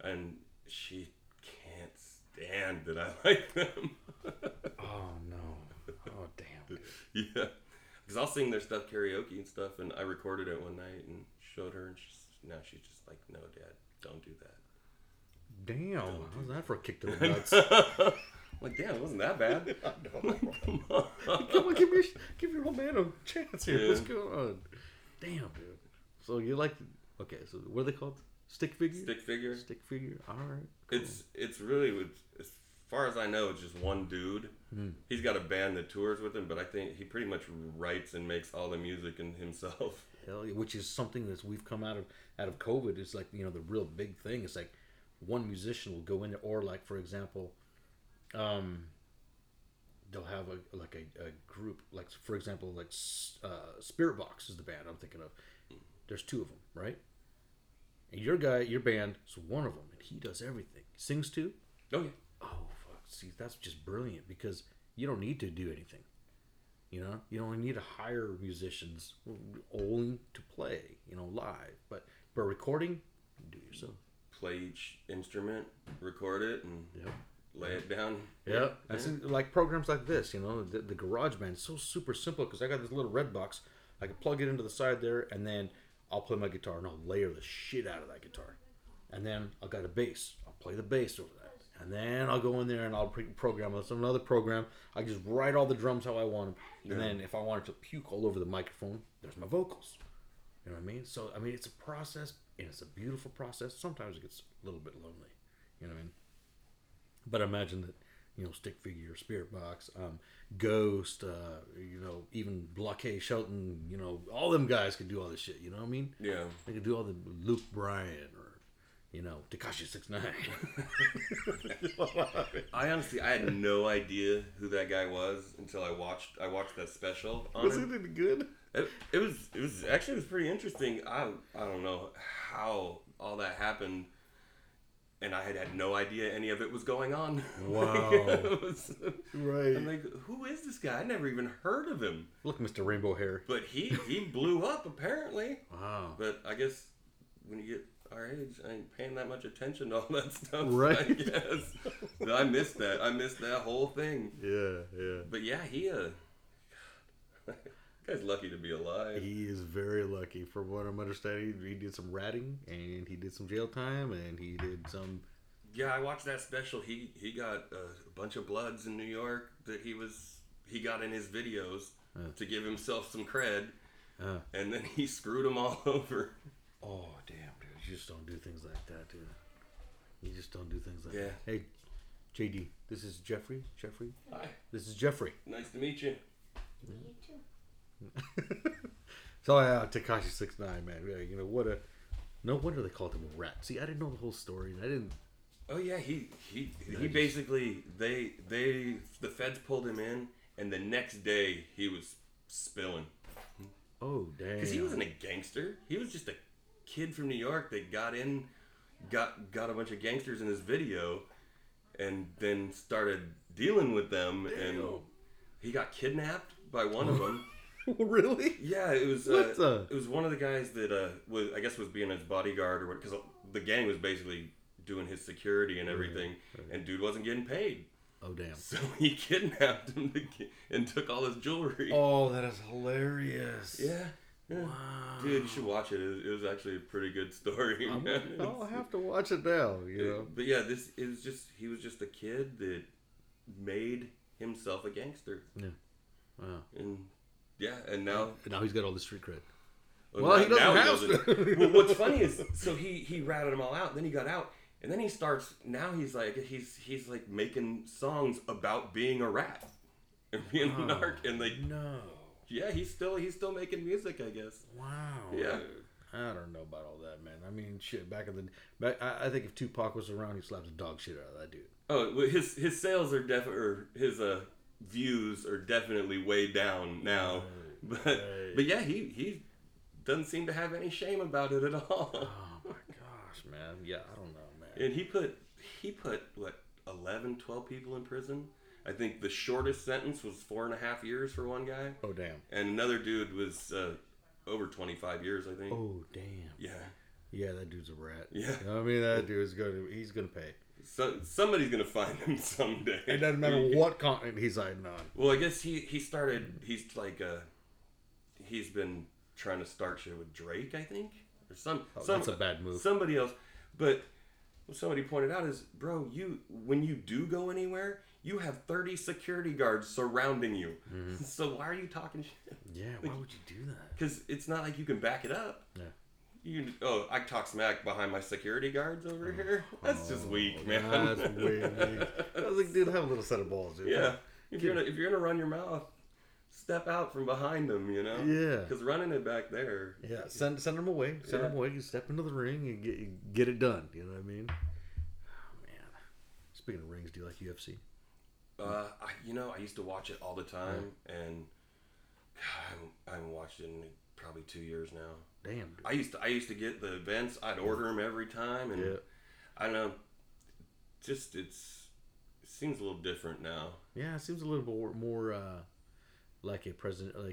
and she can't stand that I like them. Oh no! Oh damn! Dude. Yeah, because I'll sing their stuff karaoke and stuff, and I recorded it one night and showed her, and she's just like, "No, Dad, don't do that." Damn! How's that for a kick to the nuts? Like, damn, it wasn't that bad. Come on, give your old man a chance here. Yeah. What's going on? Damn, dude. So you like. Okay, so what are they called? Stick figure. All right. Cool. It's really, as far as I know, it's just one dude. Mm. He's got a band that tours with him, but I think he pretty much writes and makes all the music in himself. Hell yeah, which is something that we've come out of COVID. It's like, you know, the real big thing. It's like one musician will go in there, or like for example, they'll have a group, like for example, like Spirit Box is the band I'm thinking of. There's two of them, right? And your band is one of them, and he does everything. Sings too? Oh, yeah. Oh, fuck. See, that's just brilliant because you don't need to do anything. You know? You don't need to hire musicians only to play, you know, live. But for recording, you can do it yourself. Play each instrument, record it, and lay it down. Yep. Yeah. I see, like programs like this, you know, the Garage Band is so super simple because I got this little red box. I can plug it into the side there, and then I'll play my guitar and I'll layer the shit out of that guitar. And then I've got a bass. I'll play the bass over that. And then I'll go in there and I'll program another program. I just write all the drums how I want them. Yeah. And then if I wanted to puke all over the microphone, there's my vocals. You know what I mean? So, I mean, it's a process, and it's a beautiful process. Sometimes it gets a little bit lonely. You know what I mean? But I imagine that, you know, Stick Figure, Spirit Box, Ghost, you know, even Blockade Shelton, you know, all them guys could do all this shit, you know what I mean? Yeah. They could do all the Luke Bryan or, you know, Tekashi 6ix9ine. I had no idea who that guy was until I watched that special on him. Wasn't it good? It was pretty interesting. I don't know how all that happened. And I had no idea any of it was going on. Wow. Right. I'm like, who is this guy? I never even heard of him. Look, Mr. Rainbow Hair. But he blew up, apparently. Wow. But I guess when you get our age, I ain't paying that much attention to all that stuff. Right. I guess. I missed that. I missed that whole thing. Yeah, yeah. But yeah, guy's lucky to be alive. He is very lucky. From what I'm understanding, he did some ratting, and he did some jail time, and he did some... Yeah, I watched that special. He got a bunch of bloods in New York that he got in his videos to give himself some cred, and then he screwed them all over. Oh, damn, dude. You just don't do things like that, dude. You just don't do things like that. Hey, JD, this is Jeffrey. Jeffrey? Hi. This is Jeffrey. Nice to meet you. Nice to meet you. So Tekashi 6ix9ine, man, you know what a no wonder they called him a rat. See, I didn't know the whole story, and I didn't. Oh yeah, he basically the feds pulled him in, and the next day he was spilling. Oh damn! Because he wasn't a gangster. He was just a kid from New York that got a bunch of gangsters in his video, and then started dealing with them, and he got kidnapped by one of them. Really? Yeah, it was one of the guys that was being his bodyguard or what, because the gang was basically doing his security and everything, and dude wasn't getting paid. Oh damn! So he kidnapped him and took all his jewelry. Oh, that is hilarious! Yeah. Yeah. Wow. Dude, you should watch it. It was actually a pretty good story. I'll have to watch it now. You know. But yeah, he was just a kid that made himself a gangster. Yeah. Wow. And now... And now he's got all the street cred. Well, he doesn't have to. Well, what's funny is, so he ratted them all out, then he got out, and then he starts, now he's like making songs about being a rat and being a narc, and like... No. Yeah, he's still making music, I guess. Wow. Yeah. Dude. I don't know about all that, man. I mean, shit. I think if Tupac was around, he'd slap the dog shit out of that dude. Oh, his sales are his views are definitely way down now. Right. But yeah, he doesn't seem to have any shame about it at all. Oh my gosh, man. Yeah, I don't know, man. And he put what 11, 12 people in prison. I think the shortest sentence was 4.5 years for one guy. Oh, damn. And another dude was over 25 years, I think. Oh, damn. Yeah. Yeah, that dude's a rat. Yeah. I mean, that dude's he's going to pay. So, somebody's going to find him someday. It doesn't matter what continent he's hiding on. Well, I guess he's been trying to start shit with Drake, I think. Or that's a bad move. Somebody else. But what somebody pointed out is, bro, when you do go anywhere, you have 30 security guards surrounding you. Mm-hmm. So why are you talking shit? Yeah, why would you do that? Because it's not like you can back it up. Yeah. I talk smack behind my security guards over here. That's just weak, man. That's way weak. I was like, dude, have a little set of balls, dude. Yeah. If you're gonna run your mouth, step out from behind them, you know? Yeah. Because running it back there. Yeah. Send them away. Send them away. You step into the ring and get it done. You know what I mean? Oh man. Speaking of rings, do you like UFC? I used to watch it all the time, and God, I haven't watched it in probably 2 years now. Damn. Dude. I used to get the events. I'd order them every time, and I don't know. Just it seems a little different now. Yeah, it seems a little more. Like entertainment.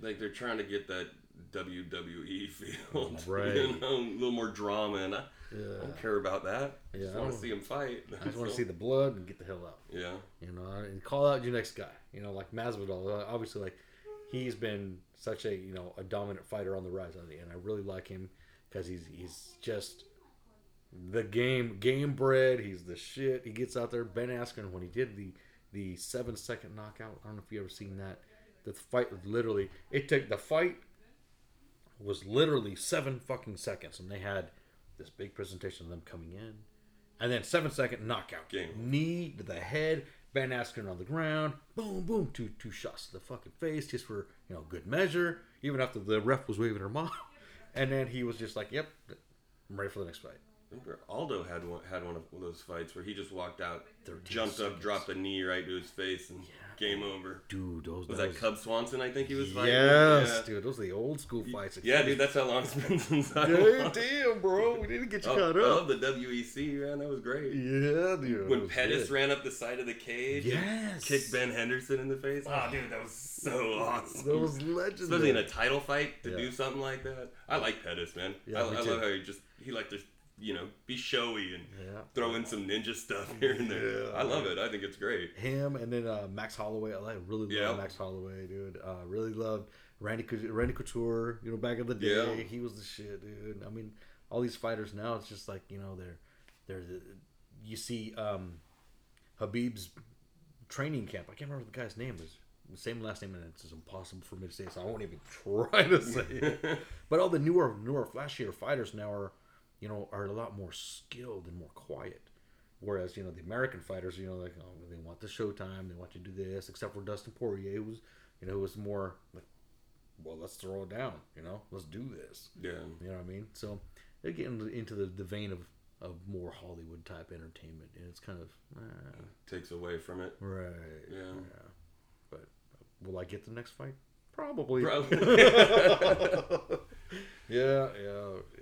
Like they're trying to get that WWE feel, right? You know, a little more drama, and I don't care about that. Yeah, I just want to see them fight. I just want to see the blood and get the hell out. Yeah, you know, and call out your next guy. You know, like Masvidal. Obviously, like he's been such a dominant fighter on the rise, and I really like him because he's just the game bred. He's the shit. He gets out there. Ben Askren, when he did the 7-second knockout. I don't know if you ever seen that. The fight was literally... The fight was literally 7 fucking seconds. And they had this big presentation of them coming in. And then 7-second knockout. Game. Knee to the head. Ben Askren on the ground. Boom, boom. Two shots to the fucking face. Just for, good measure. Even after the ref was waving her mom. And then he was just like, yep, I'm ready for the next fight. Aldo had one of those fights where he just walked out, jumped up, dropped a knee right to his face, and game over. Dude, was that Cub Swanson? I think he was fighting. Yes, dude, those are the old school fights. Yeah, dude, that's how long it's been since I watched. Damn, bro, we didn't get you caught up. I love the WEC, man. That was great. Yeah, dude. When Pettis ran up the side of the cage, and kicked Ben Henderson in the face. Oh, dude, that was so awesome. That was legendary. Especially in a title fight to do something like that. I like Pettis, man. Yeah, I love how he liked to. Be showy and throw in some ninja stuff here and there. I love it. I think it's great. Him and then Max Holloway. I really love Max Holloway, dude. Really loved Randy Couture. Back in the day, he was the shit, dude. I mean, all these fighters now, it's just like they're you see Habib's training camp. I can't remember the guy's name. Is the same last name, and it's just impossible for me to say, so I won't even try to say it. But all the newer, flashier fighters now are a lot more skilled and more quiet. Whereas, the American fighters, they want the showtime, they want you to do this, except for Dustin Poirier, who was more like, well, let's throw it down, let's do this. Yeah. You know what I mean? So they're getting into the vein of more Hollywood type entertainment, and it's kind of... It takes away from it. Right. Yeah. But will I get the next fight? Probably. Yeah.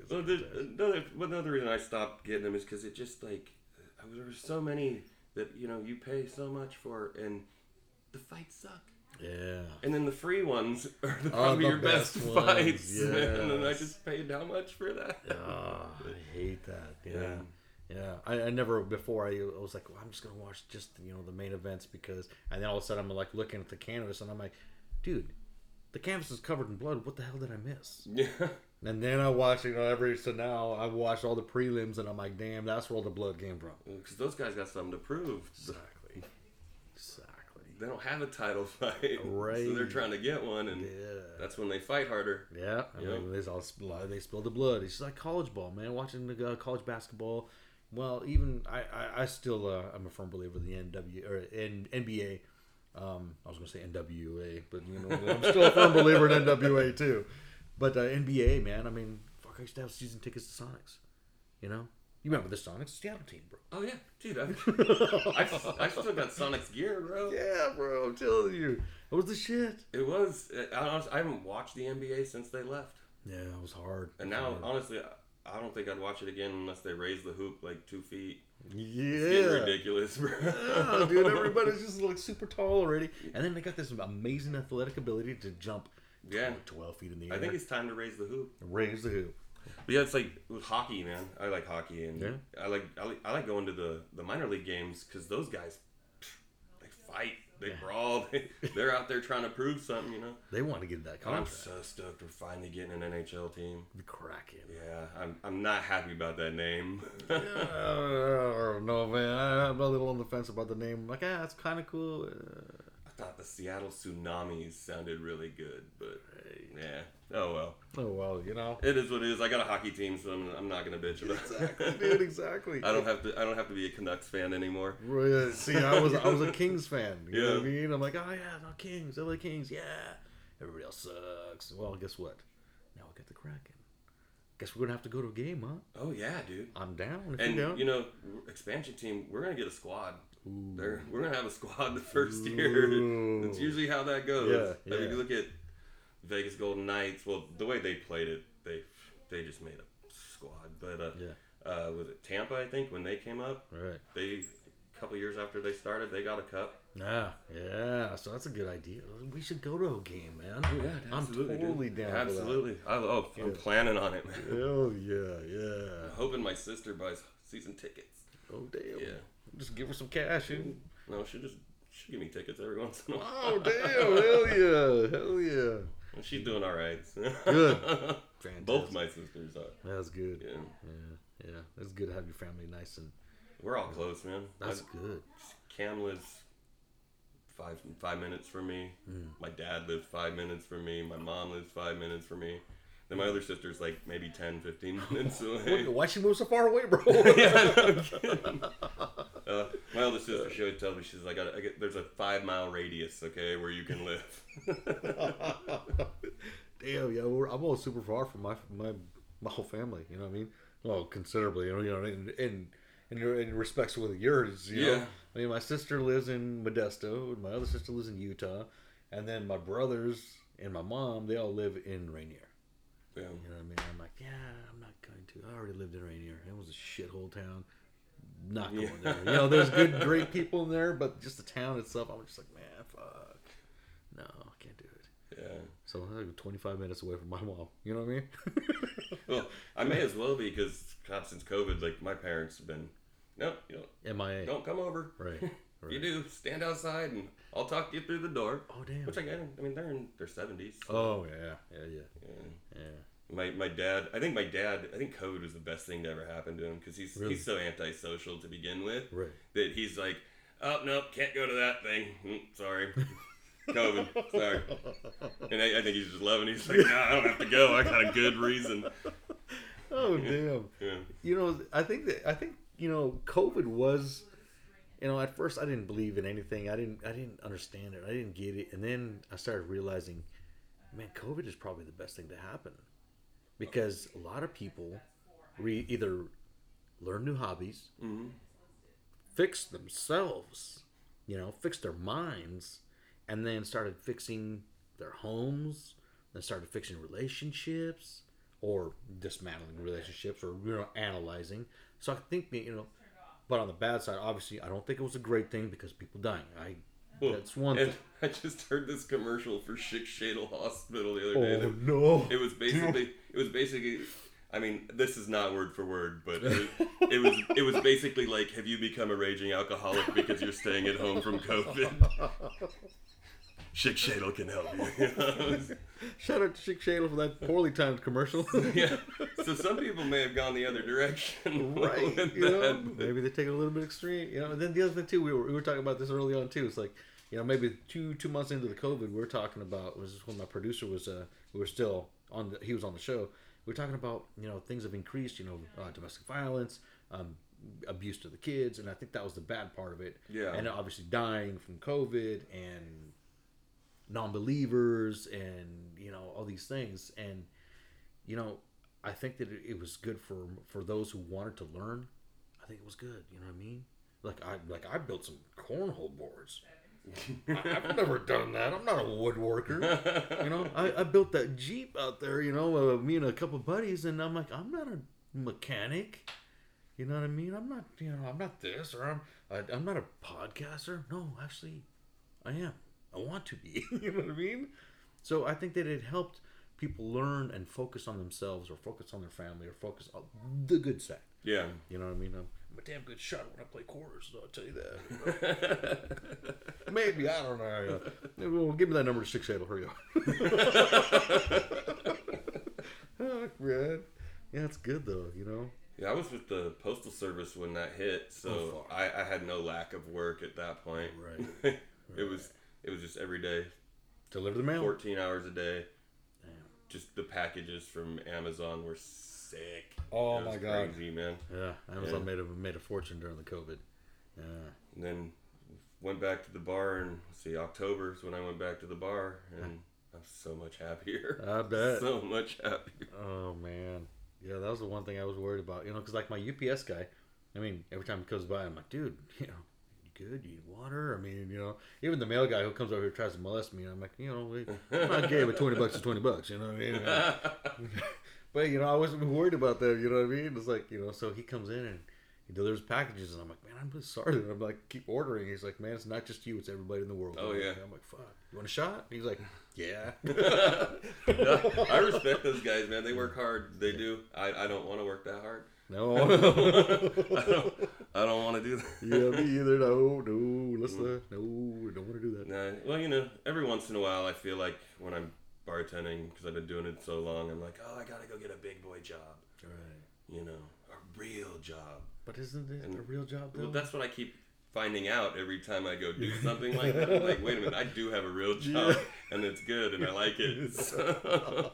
So another reason I stopped getting them is because it just there were so many that you pay so much for, and the fights suck. Yeah. And then the free ones are probably your best fights. Yes. And then I just paid how much for that? Oh, I hate that. Yeah. Yeah. I never before I was like, well, I'm just gonna watch just the main events because, and then all of a sudden I'm like looking at the canvas and I'm like, dude. The canvas is covered in blood. What the hell did I miss? Yeah. And then I watched, so now I've watched all the prelims, and I'm like, damn, that's where all the blood came from. Because those guys got something to prove. Exactly. They don't have a title fight. Right. So they're trying to get one, and that's when they fight harder. Yeah. They spill the blood. It's just like college ball, man. Watching the college basketball. Well, even I still, I'm a firm believer in the NBA. I was going to say NWA, but you know, I'm still a firm believer in NWA too. But NBA, man, I mean, fuck, I used to have season tickets to Sonics. You know, you remember the Sonics Seattle team, bro? Oh yeah, dude, I still got Sonics gear, bro. Yeah, bro, I'm telling you, it was the shit. It was. I haven't watched the NBA since they left. Yeah, it was hard. And now, honestly, I don't think I'd watch it again unless they raise the hoop like 2 feet. Yeah. It's getting ridiculous, bro. Yeah, dude, everybody's just like super tall already. And then they got this amazing athletic ability to jump 12 feet in the air. I think it's time to raise the hoop. Raise the hoop. But yeah, it's like with hockey, man. I like hockey. And I like going to the minor league games because those guys, they fight. They brawl. They're out there trying to prove something, you know. They want to get that contract. I'm so stoked we're finally getting an NHL team. The Kraken. Yeah, I'm not happy about that name. Yeah, no, man. I'm a little on the fence about the name. Like, that's kind of cool. I thought the Seattle Tsunamis sounded really good, but yeah. Oh well, you know. It is what it is. I got a hockey team, so I'm not gonna bitch about it. Exactly, dude. Exactly. I don't have to be a Canucks fan anymore. Really? See, I was a Kings fan. You know what I mean? I'm like, oh yeah, no Kings, LA Kings, yeah. Everybody else sucks. Well, guess what? Now we got the Kraken. Guess we're gonna have to go to a game, huh? Oh yeah, dude. I'm down. You know, expansion team, we're gonna get a squad. Ooh. We're gonna have a squad the first year. That's usually how that goes. Yeah. I mean, you look at Vegas Golden Knights. Well, the way they played it, they just made a squad. But was it Tampa? I think when they came up, right? They a couple years after they started, they got a cup. Yeah. So that's a good idea. We should go to a game, man. Yeah, absolutely, I'm totally down. Absolutely. I'm planning on it, man. Oh yeah. I'm hoping my sister buys season tickets. Oh damn. Yeah. Just give her some cash. And... No, she give me tickets every once in a while. Oh damn! Hell yeah. She's doing all right. Good. Fantastic. Both my sisters are. That's good. Yeah. That's good to have your family nice and. We're all close, man. That's good. Cam lives five minutes from me. Mm. My dad lives 5 minutes from me. My mom lives 5 minutes from me. Then my other sister's like maybe 10, 15 minutes away. Why'd she move so far away, bro? My older sister, she always tells me, she's like, there's a 5 mile radius, okay, where you can live. Damn, yeah, I'm all super far from my whole family, you know what I mean? Well, considerably, you know, in respects with yours, you know? I mean, my sister lives in Modesto, and my other sister lives in Utah, and then my brothers and my mom, they all live in Rainier. Yeah. You know what I mean? I'm like, I'm not going to. I already lived in Rainier. It was a shithole town. Not going there. You know, there's good, great people in there, but just the town itself, I'm just like, man, fuck. No, I can't do it. Yeah. So I'm 25 minutes away from my mom. You know what I mean? Well, I may as well be because, God, since COVID, like, my parents have been, nope, you know, MIA. Don't come over. Right. You do. Stand outside, and I'll talk to you through the door. Oh, damn. Which I mean, they're in their 70s. So. Oh, yeah. My dad, I think COVID was the best thing to ever happen to him because he's so antisocial to begin with. Right. That he's like, oh, nope, can't go to that thing. Sorry. COVID. Sorry. And I think he's just loving it. He's like, no, I don't have to go. I got a good reason. Oh, damn. Yeah. You know, I think, you know, COVID was... You know, at first I didn't believe in anything. I didn't understand it. I didn't get it. And then I started realizing, man, COVID is probably the best thing to happen because a lot of people either learn new hobbies, mm-hmm. fix themselves, you know, fix their minds, and then started fixing their homes, then started fixing relationships or dismantling relationships or, you know, analyzing. So I think, you know, but on the bad side, obviously, I don't think it was a great thing because people dying. That's one thing. I just heard this commercial for Schick-Schadel Hospital the other day. Oh, no. It was basically, I mean, this is not word for word, but it was basically like, have you become a raging alcoholic because you're staying at home from COVID? Schick-Schadel can help you. Shout out to Schick-Schadel for that poorly timed commercial. Yeah. So some people may have gone the other direction. Right. You know, maybe they take it a little bit extreme. You know, and then the other thing too, we were talking about this early on too. It's like, you know, maybe two months into the COVID, we were talking about, was when my producer was we were still on he was on the show. We were talking about, you know, things have increased, you know, domestic violence, abuse to the kids, and I think that was the bad part of it. Yeah. And obviously dying from COVID and non-believers and, you know, all these things. And, you know, I think that it was good for those who wanted to learn. I think it was good. You know what I mean? Like I built some cornhole boards. I've never done that. I'm not a woodworker. You know, I built that Jeep out there, you know, me and a couple buddies, and I'm like, I'm not a mechanic. You know what I mean? I'm not, you know, I'm not this, or I'm not a podcaster. No, actually, I am. I want to be. You know what I mean? So I think that it helped people learn and focus on themselves, or focus on their family, or focus on the good side. Yeah. You know what I mean? I'm a damn good shot when I play quarters, so I'll tell you that. Maybe, I don't know. Well, give me that number to 6'8", I'll hurry up. Oh, man. Yeah, it's good, though, you know? Yeah, I was with the Postal Service when that hit, so I had no lack of work at that point. Right. It was just every day. Deliver the mail. 14 hours a day. Damn. Just the packages from Amazon were sick. Oh my God. Crazy, man. Yeah, Amazon made a fortune during the COVID. Yeah. And then went back to the bar, and October is when I went back to the bar, and I'm so much happier. I bet. So much happier. Oh man. Yeah, that was the one thing I was worried about, you know, because like my UPS guy, I mean, every time he comes by, I'm like, dude, you know, you good? You need water? I mean, you know, even the mail guy who comes over here tries to molest me, and I'm like, you know, I gave it $20 to $20, you know what I mean? But, you know, I wasn't worried about that, you know what I mean? It's like, you know, so he comes in and he delivers packages, and I'm like, man, I'm really sorry. And I'm like, keep ordering. He's like, man, it's not just you, it's everybody in the world. Oh, yeah. I'm like, fuck, you want a shot? And he's like, yeah. No, I respect those guys, man. They work hard. They do. I don't want to work that hard. No. I don't want to do that. Yeah, me either. No, listen. No, I don't want to do that. Nah, well, you know, every once in a while I feel like when I'm bartending, because I've been doing it so long, I'm like, oh, I gotta go get a big boy job, right? You know, a real job. But isn't it a real job though? Well, that's what I keep finding out every time I go do something like that. I'm like, wait a minute, I do have a real job, and it's good, and I like it. So,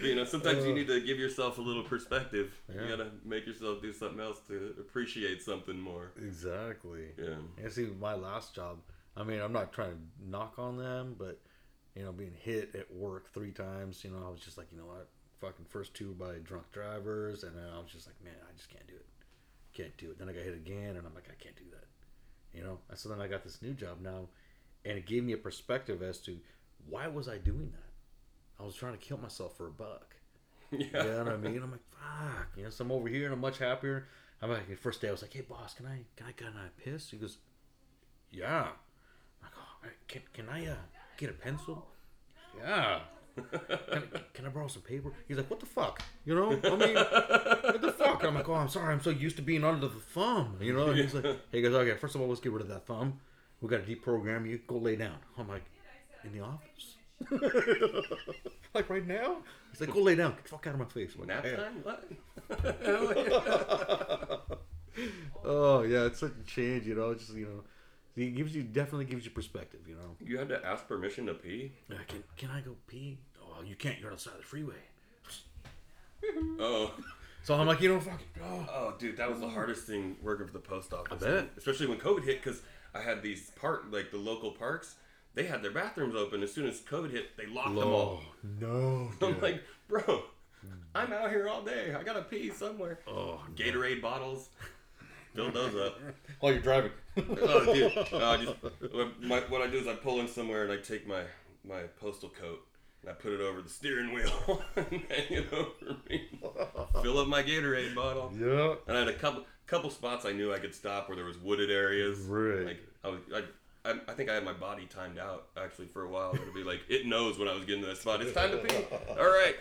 you know, sometimes you need to give yourself a little perspective. Yeah. You gotta make yourself do something else to appreciate something more. Exactly. Yeah. And see, my last job, I mean, I'm not trying to knock on them, but you know, being hit at work 3 times, you know, I was just like, you know what, fucking first 2 by drunk drivers, and then I was just like, man, I just can't do it. Can't do it. Then I got hit again, and I'm like, I can't do that. You know? So then I got this new job now, and it gave me a perspective as to, why was I doing that? I was trying to kill myself for $1. Yeah. You know what I mean? I'm like, fuck. You know, so I'm over here, and I'm much happier. I'm like, the first day I was like, hey, boss, can I piss? He goes, yeah. I'm like, oh, man, can I get a pencil? Yeah. Can I borrow some paper? He's like, what the fuck? You know? I mean, what the fuck? I'm like, oh, I'm sorry. I'm so used to being under the thumb. You know? And he's like, hey, guys, okay, first of all, let's get rid of that thumb. We got to deprogram you. Go lay down. I'm like, in the office? Like right now? He's like, go lay down. Get the fuck out of my face. Like, nap time? What? Oh, yeah. It's such a change, you know? Just, you know. It definitely gives you perspective, you know. You had to ask permission to pee? Can I go pee? Oh, you can't. You're on the side of the freeway. Oh. So I'm like, you know, fucking go. Oh, dude, that was the hardest thing working for the post office. I bet. Especially when COVID hit, because I had these the local parks, they had their bathrooms open. As soon as COVID hit, they locked them all. No, dude. I'm like, bro, I'm out here all day. I got to pee somewhere. Oh, Gatorade bottles. Build those up. While you're driving. Oh, dude. What I do is I pull in somewhere and I take my postal coat and I put it over the steering wheel and hang it over me. Fill up my Gatorade bottle. Yep. And I had a couple spots I knew I could stop where there was wooded areas. Right. Like I think I had my body timed out actually for a while. It'd be like, it knows when I was getting to that spot. It's time to pee. All right.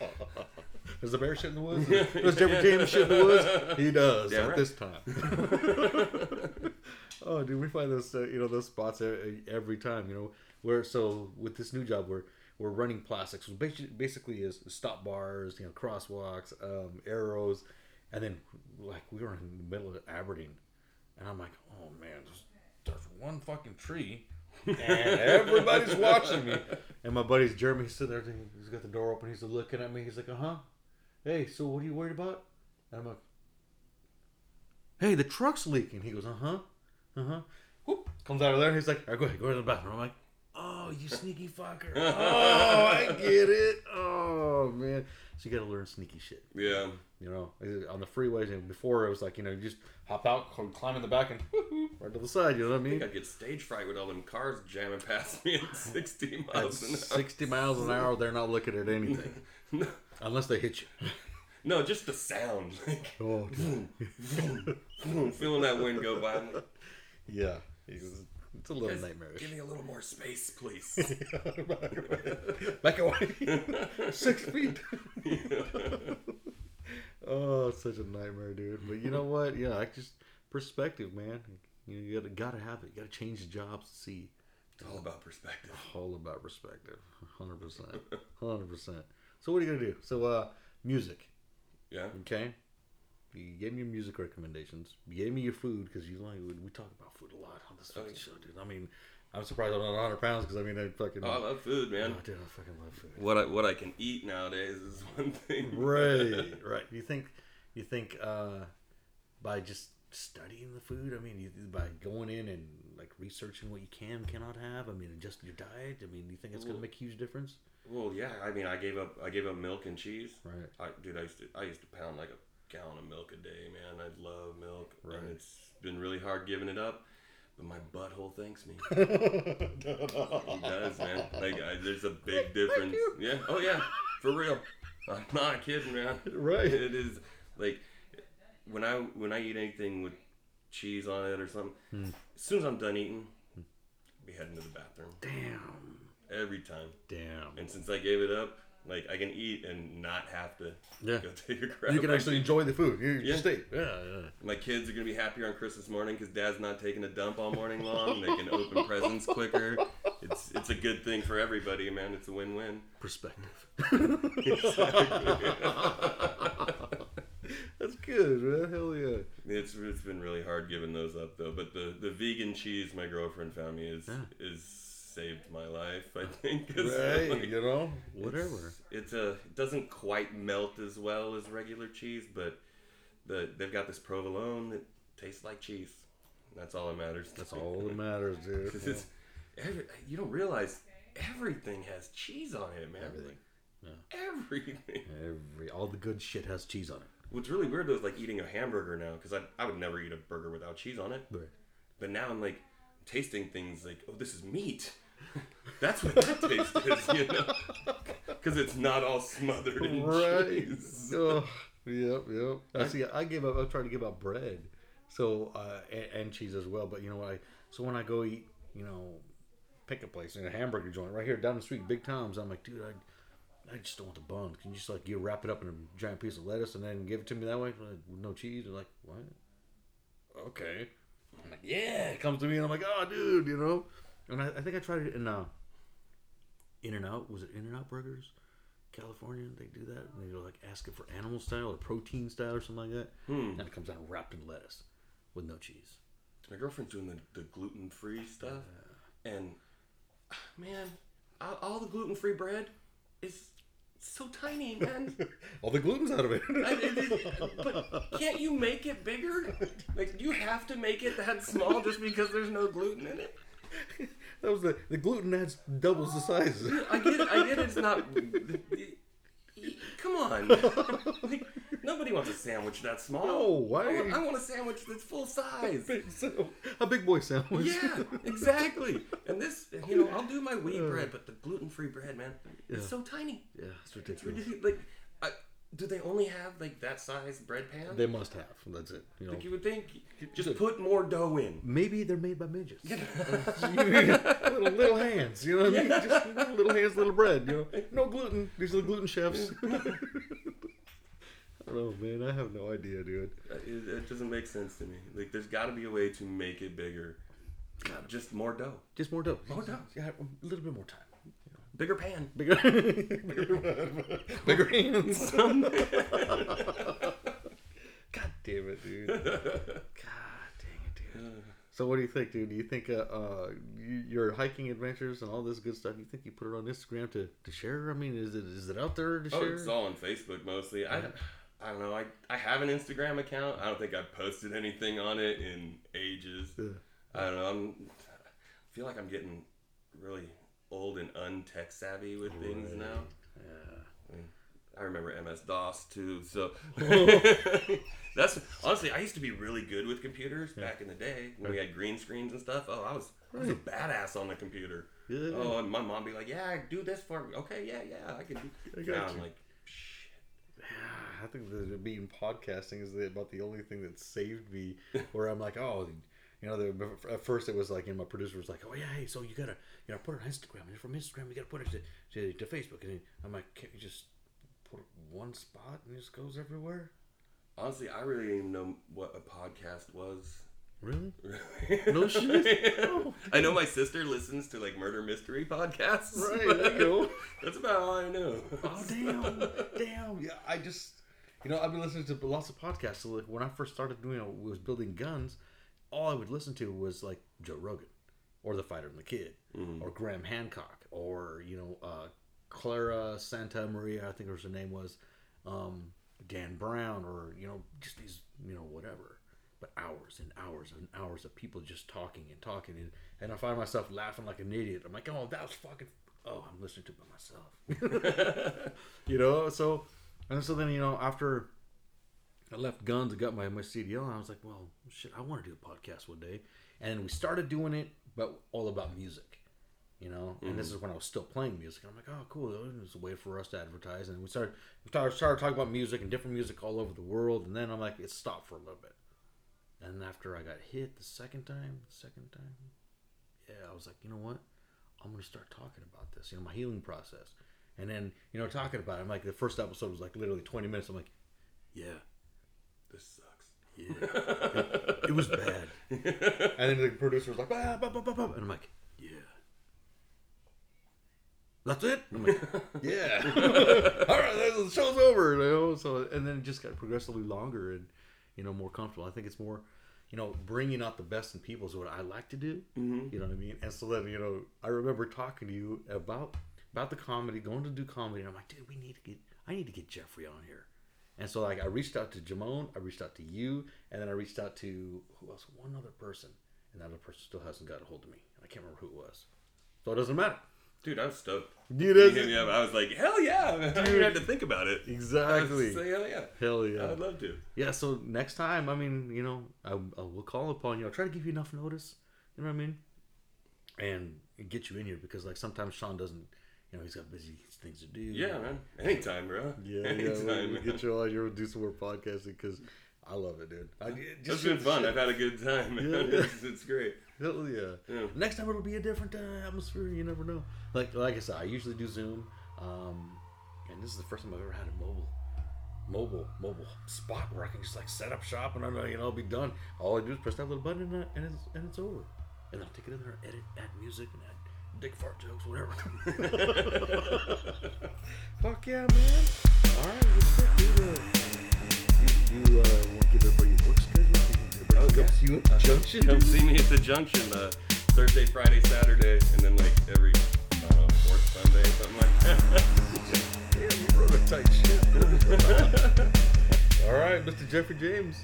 Does the bear shit in the woods? Does Jeffrey James shit in the woods? He does this time. Oh, dude, we find those you know, those spots every time. You know, with this new job, we're running plastics, which basically is stop bars, you know, crosswalks, arrows, and then like we were in the middle of Aberdeen, and I'm like, oh man, there's one fucking tree. And everybody's watching me. And my buddy's Jeremy sitting there. He's got the door open. He's looking at me. He's like, Hey, so what are you worried about? And I'm like, hey, the truck's leaking. He goes, Whoop, comes out of there, and he's like, all right, go ahead, go to the bathroom. I'm like, oh, you sneaky fucker. Oh, I get it. Oh, man. So you got to learn sneaky shit. Yeah. You know, on the freeways, and before it was like, you know, you just hop out, climb in the back, and woo-hoo, right to the side, you know what I mean? I think I'd get stage fright with all them cars jamming past me at 60 miles an hour. 60 miles an hour, they're not looking at anything. No. Unless they hit you. No, just the sound. Like, oh, boom, boom, boom, feeling that wind go by. Like, yeah. It's a little nightmarish. Give me a little more space, please. Back away. 6 feet. Oh, it's such a nightmare, dude. But you know what? Yeah, I just perspective, man. You know, you gotta have it. You gotta change the jobs to see. It's all about perspective. All about perspective. 100%. 100%. So what are you gonna do? So music. Yeah. Okay. You gave me your music recommendations. You gave me your food because you like we talk about food a lot on this fucking show, dude. I mean, I'm surprised I'm not 100 pounds because I mean, I fucking. Oh, I love food, man. Oh, dude, I fucking love food. What I can eat nowadays is one thing. Right. You think by just studying the food? I mean, by going in and like researching what you can cannot have. I mean, adjust your diet. I mean, you think it's gonna make a huge difference? Well, yeah. I mean, I gave up milk and cheese. Right. I used to pound like a gallon of milk a day, man. I love milk, right. And it's been really hard giving it up, but my butthole thanks me. He does, man. Like, there's a big difference. Yeah. Oh, yeah. For real. I'm not kidding, man. Right. It is like when I eat anything with cheese on it or something. As soon as I'm done eating, I'll be heading to the bathroom. Damn. Every time. Damn. And since I gave it up. Like, I can eat and not have to go take a crap. You can actually enjoy the food. You just eat. Yeah. My kids are going to be happier on Christmas morning because Dad's not taking a dump all morning long. They can open presents quicker. It's a good thing for everybody, man. It's a win-win. Perspective. Exactly. That's good, man. Hell yeah. It's been really hard giving those up, though. But the vegan cheese my girlfriend found me is saved my life, I think. Right, like, you know, whatever. It doesn't quite melt as well as regular cheese, but they've got this provolone that tastes like cheese. That's all that matters. That's all that matters, dude. Yeah. You don't realize everything has cheese on it, man. Everything. Yeah. Everything. All the good shit has cheese on it. What's really weird, though, is like eating a hamburger now, because I would never eat a burger without cheese on it. Right. But now I'm like tasting things like, oh, this is meat. That's what that taste is, you know? Because it's not all smothered in cheese. Oh, yep. I gave up. I tried to give up bread, so and cheese as well. But you know what? So when I go eat, you know, pick a place in a hamburger joint right here down the street, Big Tom's. I'm like, dude, I just don't want the bun. Can you just like you wrap it up in a giant piece of lettuce and then give it to me that way with no cheese? They're like, what? Okay. I'm like, yeah. It comes to me and I'm like, oh, dude, you know. And I think I tried it in In-N-Out. Was it In-N-Out Burgers? California, they do that. And they like ask it for animal style or protein style or something like that. And it comes out wrapped in lettuce with no cheese. My girlfriend's doing the gluten-free stuff. And, man, all the gluten-free bread is so tiny, man. All the gluten's out of it. But can't you make it bigger? Like, you have to make it that small just because there's no gluten in it? That was the gluten adds doubles the size. I get it. It's not. Come on. Like, nobody wants a sandwich that small. No, why? I want a sandwich that's full size. A big boy sandwich. Yeah, exactly. And this, you know, I'll do my wheat bread, but the gluten-free bread, man, it's so tiny. Yeah, it's ridiculous. Like, do they only have like that size bread pan? They must have. That's it. You know, like you would think, just put more dough in. Maybe they're made by midgets. little hands, you know what I mean? Just little hands, little bread. You know, no gluten. These are the gluten chefs. I don't know, man. I have no idea, dude. It doesn't make sense to me. Like, there's got to be a way to make it bigger. Just more dough. Just more dough. More dough. Yeah, a little bit more time. Bigger pan. Bigger hands. God damn it, dude. God dang it, dude. So what do you think, dude? Do you think your hiking adventures and all this good stuff, you think you put it on Instagram to share? I mean, is it out there to share? It's all on Facebook mostly. I I don't know. I have an Instagram account. I don't think I've posted anything on it in ages. Yeah. I don't know. I feel like I'm getting really old and untech savvy with things now. Yeah. I mean, I remember MS-DOS too. So that's honestly, I used to be really good with computers back in the day when we had green screens and stuff. Oh, I was a badass on the computer. Yeah. Oh, and my mom be like, "Yeah, do this for me." Okay, yeah, I can do. Now I'm like, shit. I think that being podcasting is about the only thing that saved me. Where I'm like, oh. You know, at first it was like, my producer was like, "Oh yeah, hey, so you gotta, put it on Instagram. And from Instagram, you gotta put it to Facebook." And I'm like, "Can't you just put it one spot and it just goes everywhere?" Honestly, I really didn't even know what a podcast was. Really? No shit. Oh. I know my sister listens to like murder mystery podcasts. Right. There you go. That's about all I know. Oh damn. Yeah, I just, I've been listening to lots of podcasts. So like when I first started doing, was building guns. All I would listen to was like Joe Rogan or The Fighter and the Kid or Graham Hancock or, Clara Santa Maria, I think her name was, Dan Brown or, just these, whatever. But hours and hours and hours of people just talking and talking. And I find myself laughing like an idiot. I'm like, oh, that was fucking... Oh, I'm listening to it by myself. So then, after... I left guns and got my CDL, and I was like, well, shit, I want to do a podcast one day. And we started doing it, but all about music, And this is when I was still playing music. And I'm like, oh, cool. It was a way for us to advertise. And we started talking about music and different music all over the world. And then I'm like, it stopped for a little bit. And after I got hit the second time, yeah, I was like, you know what? I'm going to start talking about this, my healing process. And then, talking about it. I'm like, the first episode was like literally 20 minutes. I'm like, yeah. This sucks. Yeah. It was bad. And then the producer was like, bah, bah, bah, bah, bah. And I'm like, yeah. That's it? And I'm like, yeah. All right, the show's over. And then it just got progressively longer and, more comfortable. I think it's more, bringing out the best in people is what I like to do. Mm-hmm. You know what I mean? And so then, I remember talking to you about the comedy, going to do comedy. And I'm like, dude, I need to get Jeffrey on here. And so, I reached out to Jamone, I reached out to you, and then I reached out to, who else? One other person. And that other person still hasn't got a hold of me. I can't remember who it was. So it doesn't matter. Dude, I was stoked. I was like, hell yeah. Dude. I didn't have to think about it. Exactly. Say, hell yeah. Hell yeah. I'd love to. Yeah, so next time, I will call upon you. I'll try to give you enough notice. You know what I mean? And get you in here because, sometimes Sean doesn't. He's got busy things to do. Yeah, man. Anytime, bro. Yeah, anytime. We'll get you on here and do some more podcasting because I love it, dude. It's been fun. Shit. I've had a good time, man. Yeah. It's great. Hell yeah. Next time it'll be a different atmosphere. You never know. Like I said, I usually do Zoom, and this is the first time I've ever had a mobile spot where I can just set up shop and I'll be done. All I do is press that little button and it's over. And I'll take it in there, edit, add music, and add dick fart jokes, whatever. Fuck yeah, man. Alright, what's up, dude? You want to give everybody a work schedule? Come see you at the Junction? Come see me at the Junction Thursday, Friday, Saturday, and then every fourth Sunday, something like that. Damn, you wrote a tight shit. Alright, Mr. Jeffrey James.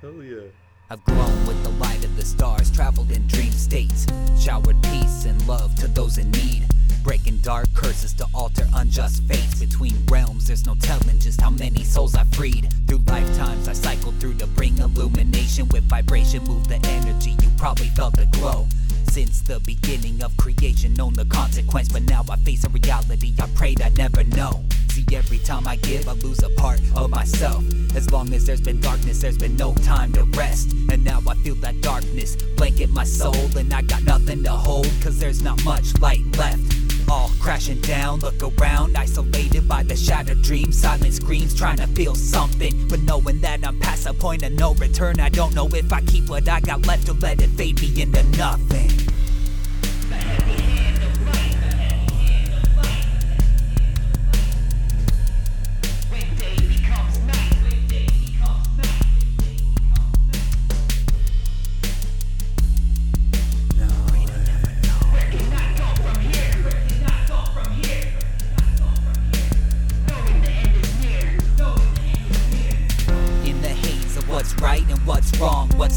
Hell yeah. I've grown with the light of the stars, traveled in dream states, showered peace and love to those in need, breaking dark curses to alter unjust fates. Between realms, there's no telling just how many souls I freed. Through lifetimes I cycled through to bring illumination. With vibration, move the energy, you probably felt the glow. Since the beginning of creation, known the consequence, but now I face a reality I prayed I'd never know. See, every time I give, I lose a part of myself. As long as there's been darkness, there's been no time to rest. And now I feel that darkness blanket my soul, and I got nothing to hold, cause there's not much light left. All crashing down, look around, isolated by the shattered dreams. Silent screams, trying to feel something, but knowing that I'm past a point of no return. I don't know if I keep what I got left or let it fade me into nothing.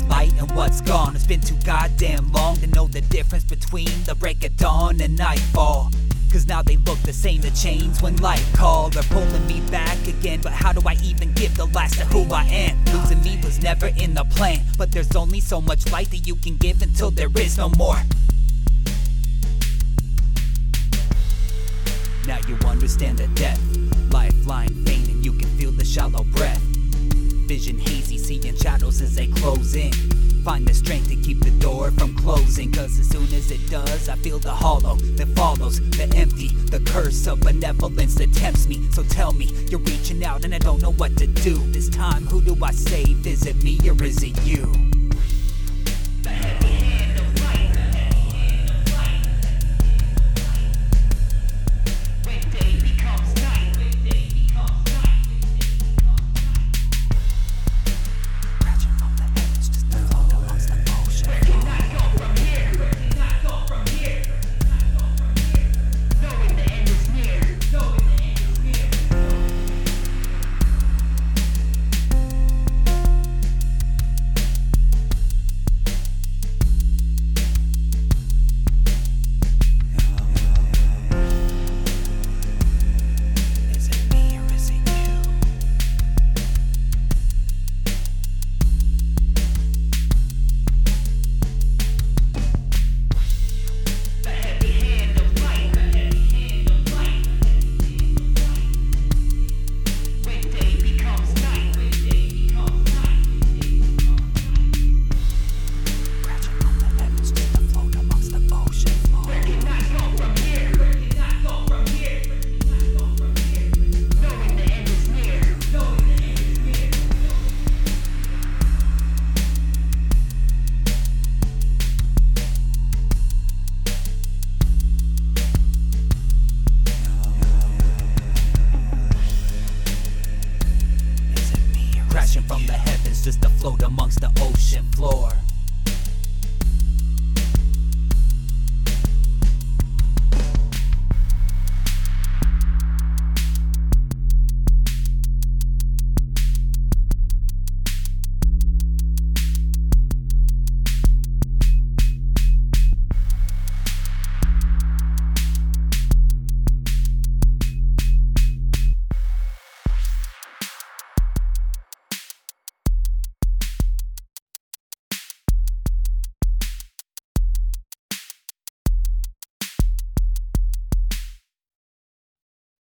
light and what's gone. It's been too goddamn long to know the difference between the break of dawn and nightfall. Cause now they look the same, the chains when light call are pulling me back again. But how do I even give the last to who I am? Losing me was never in the plan, but there's only so much light that you can give until there is no more. Now you understand the depth, lifeline faint, and you can feel the shallow breath. Vision hazy, seeing shadows as they close in. Find the strength to keep the door from closing. Cause as soon as it does, I feel the hollow that follows, the empty, the curse of benevolence that tempts me. So tell me, you're reaching out and I don't know what to do. This time, who do I save? Is it me or is it you?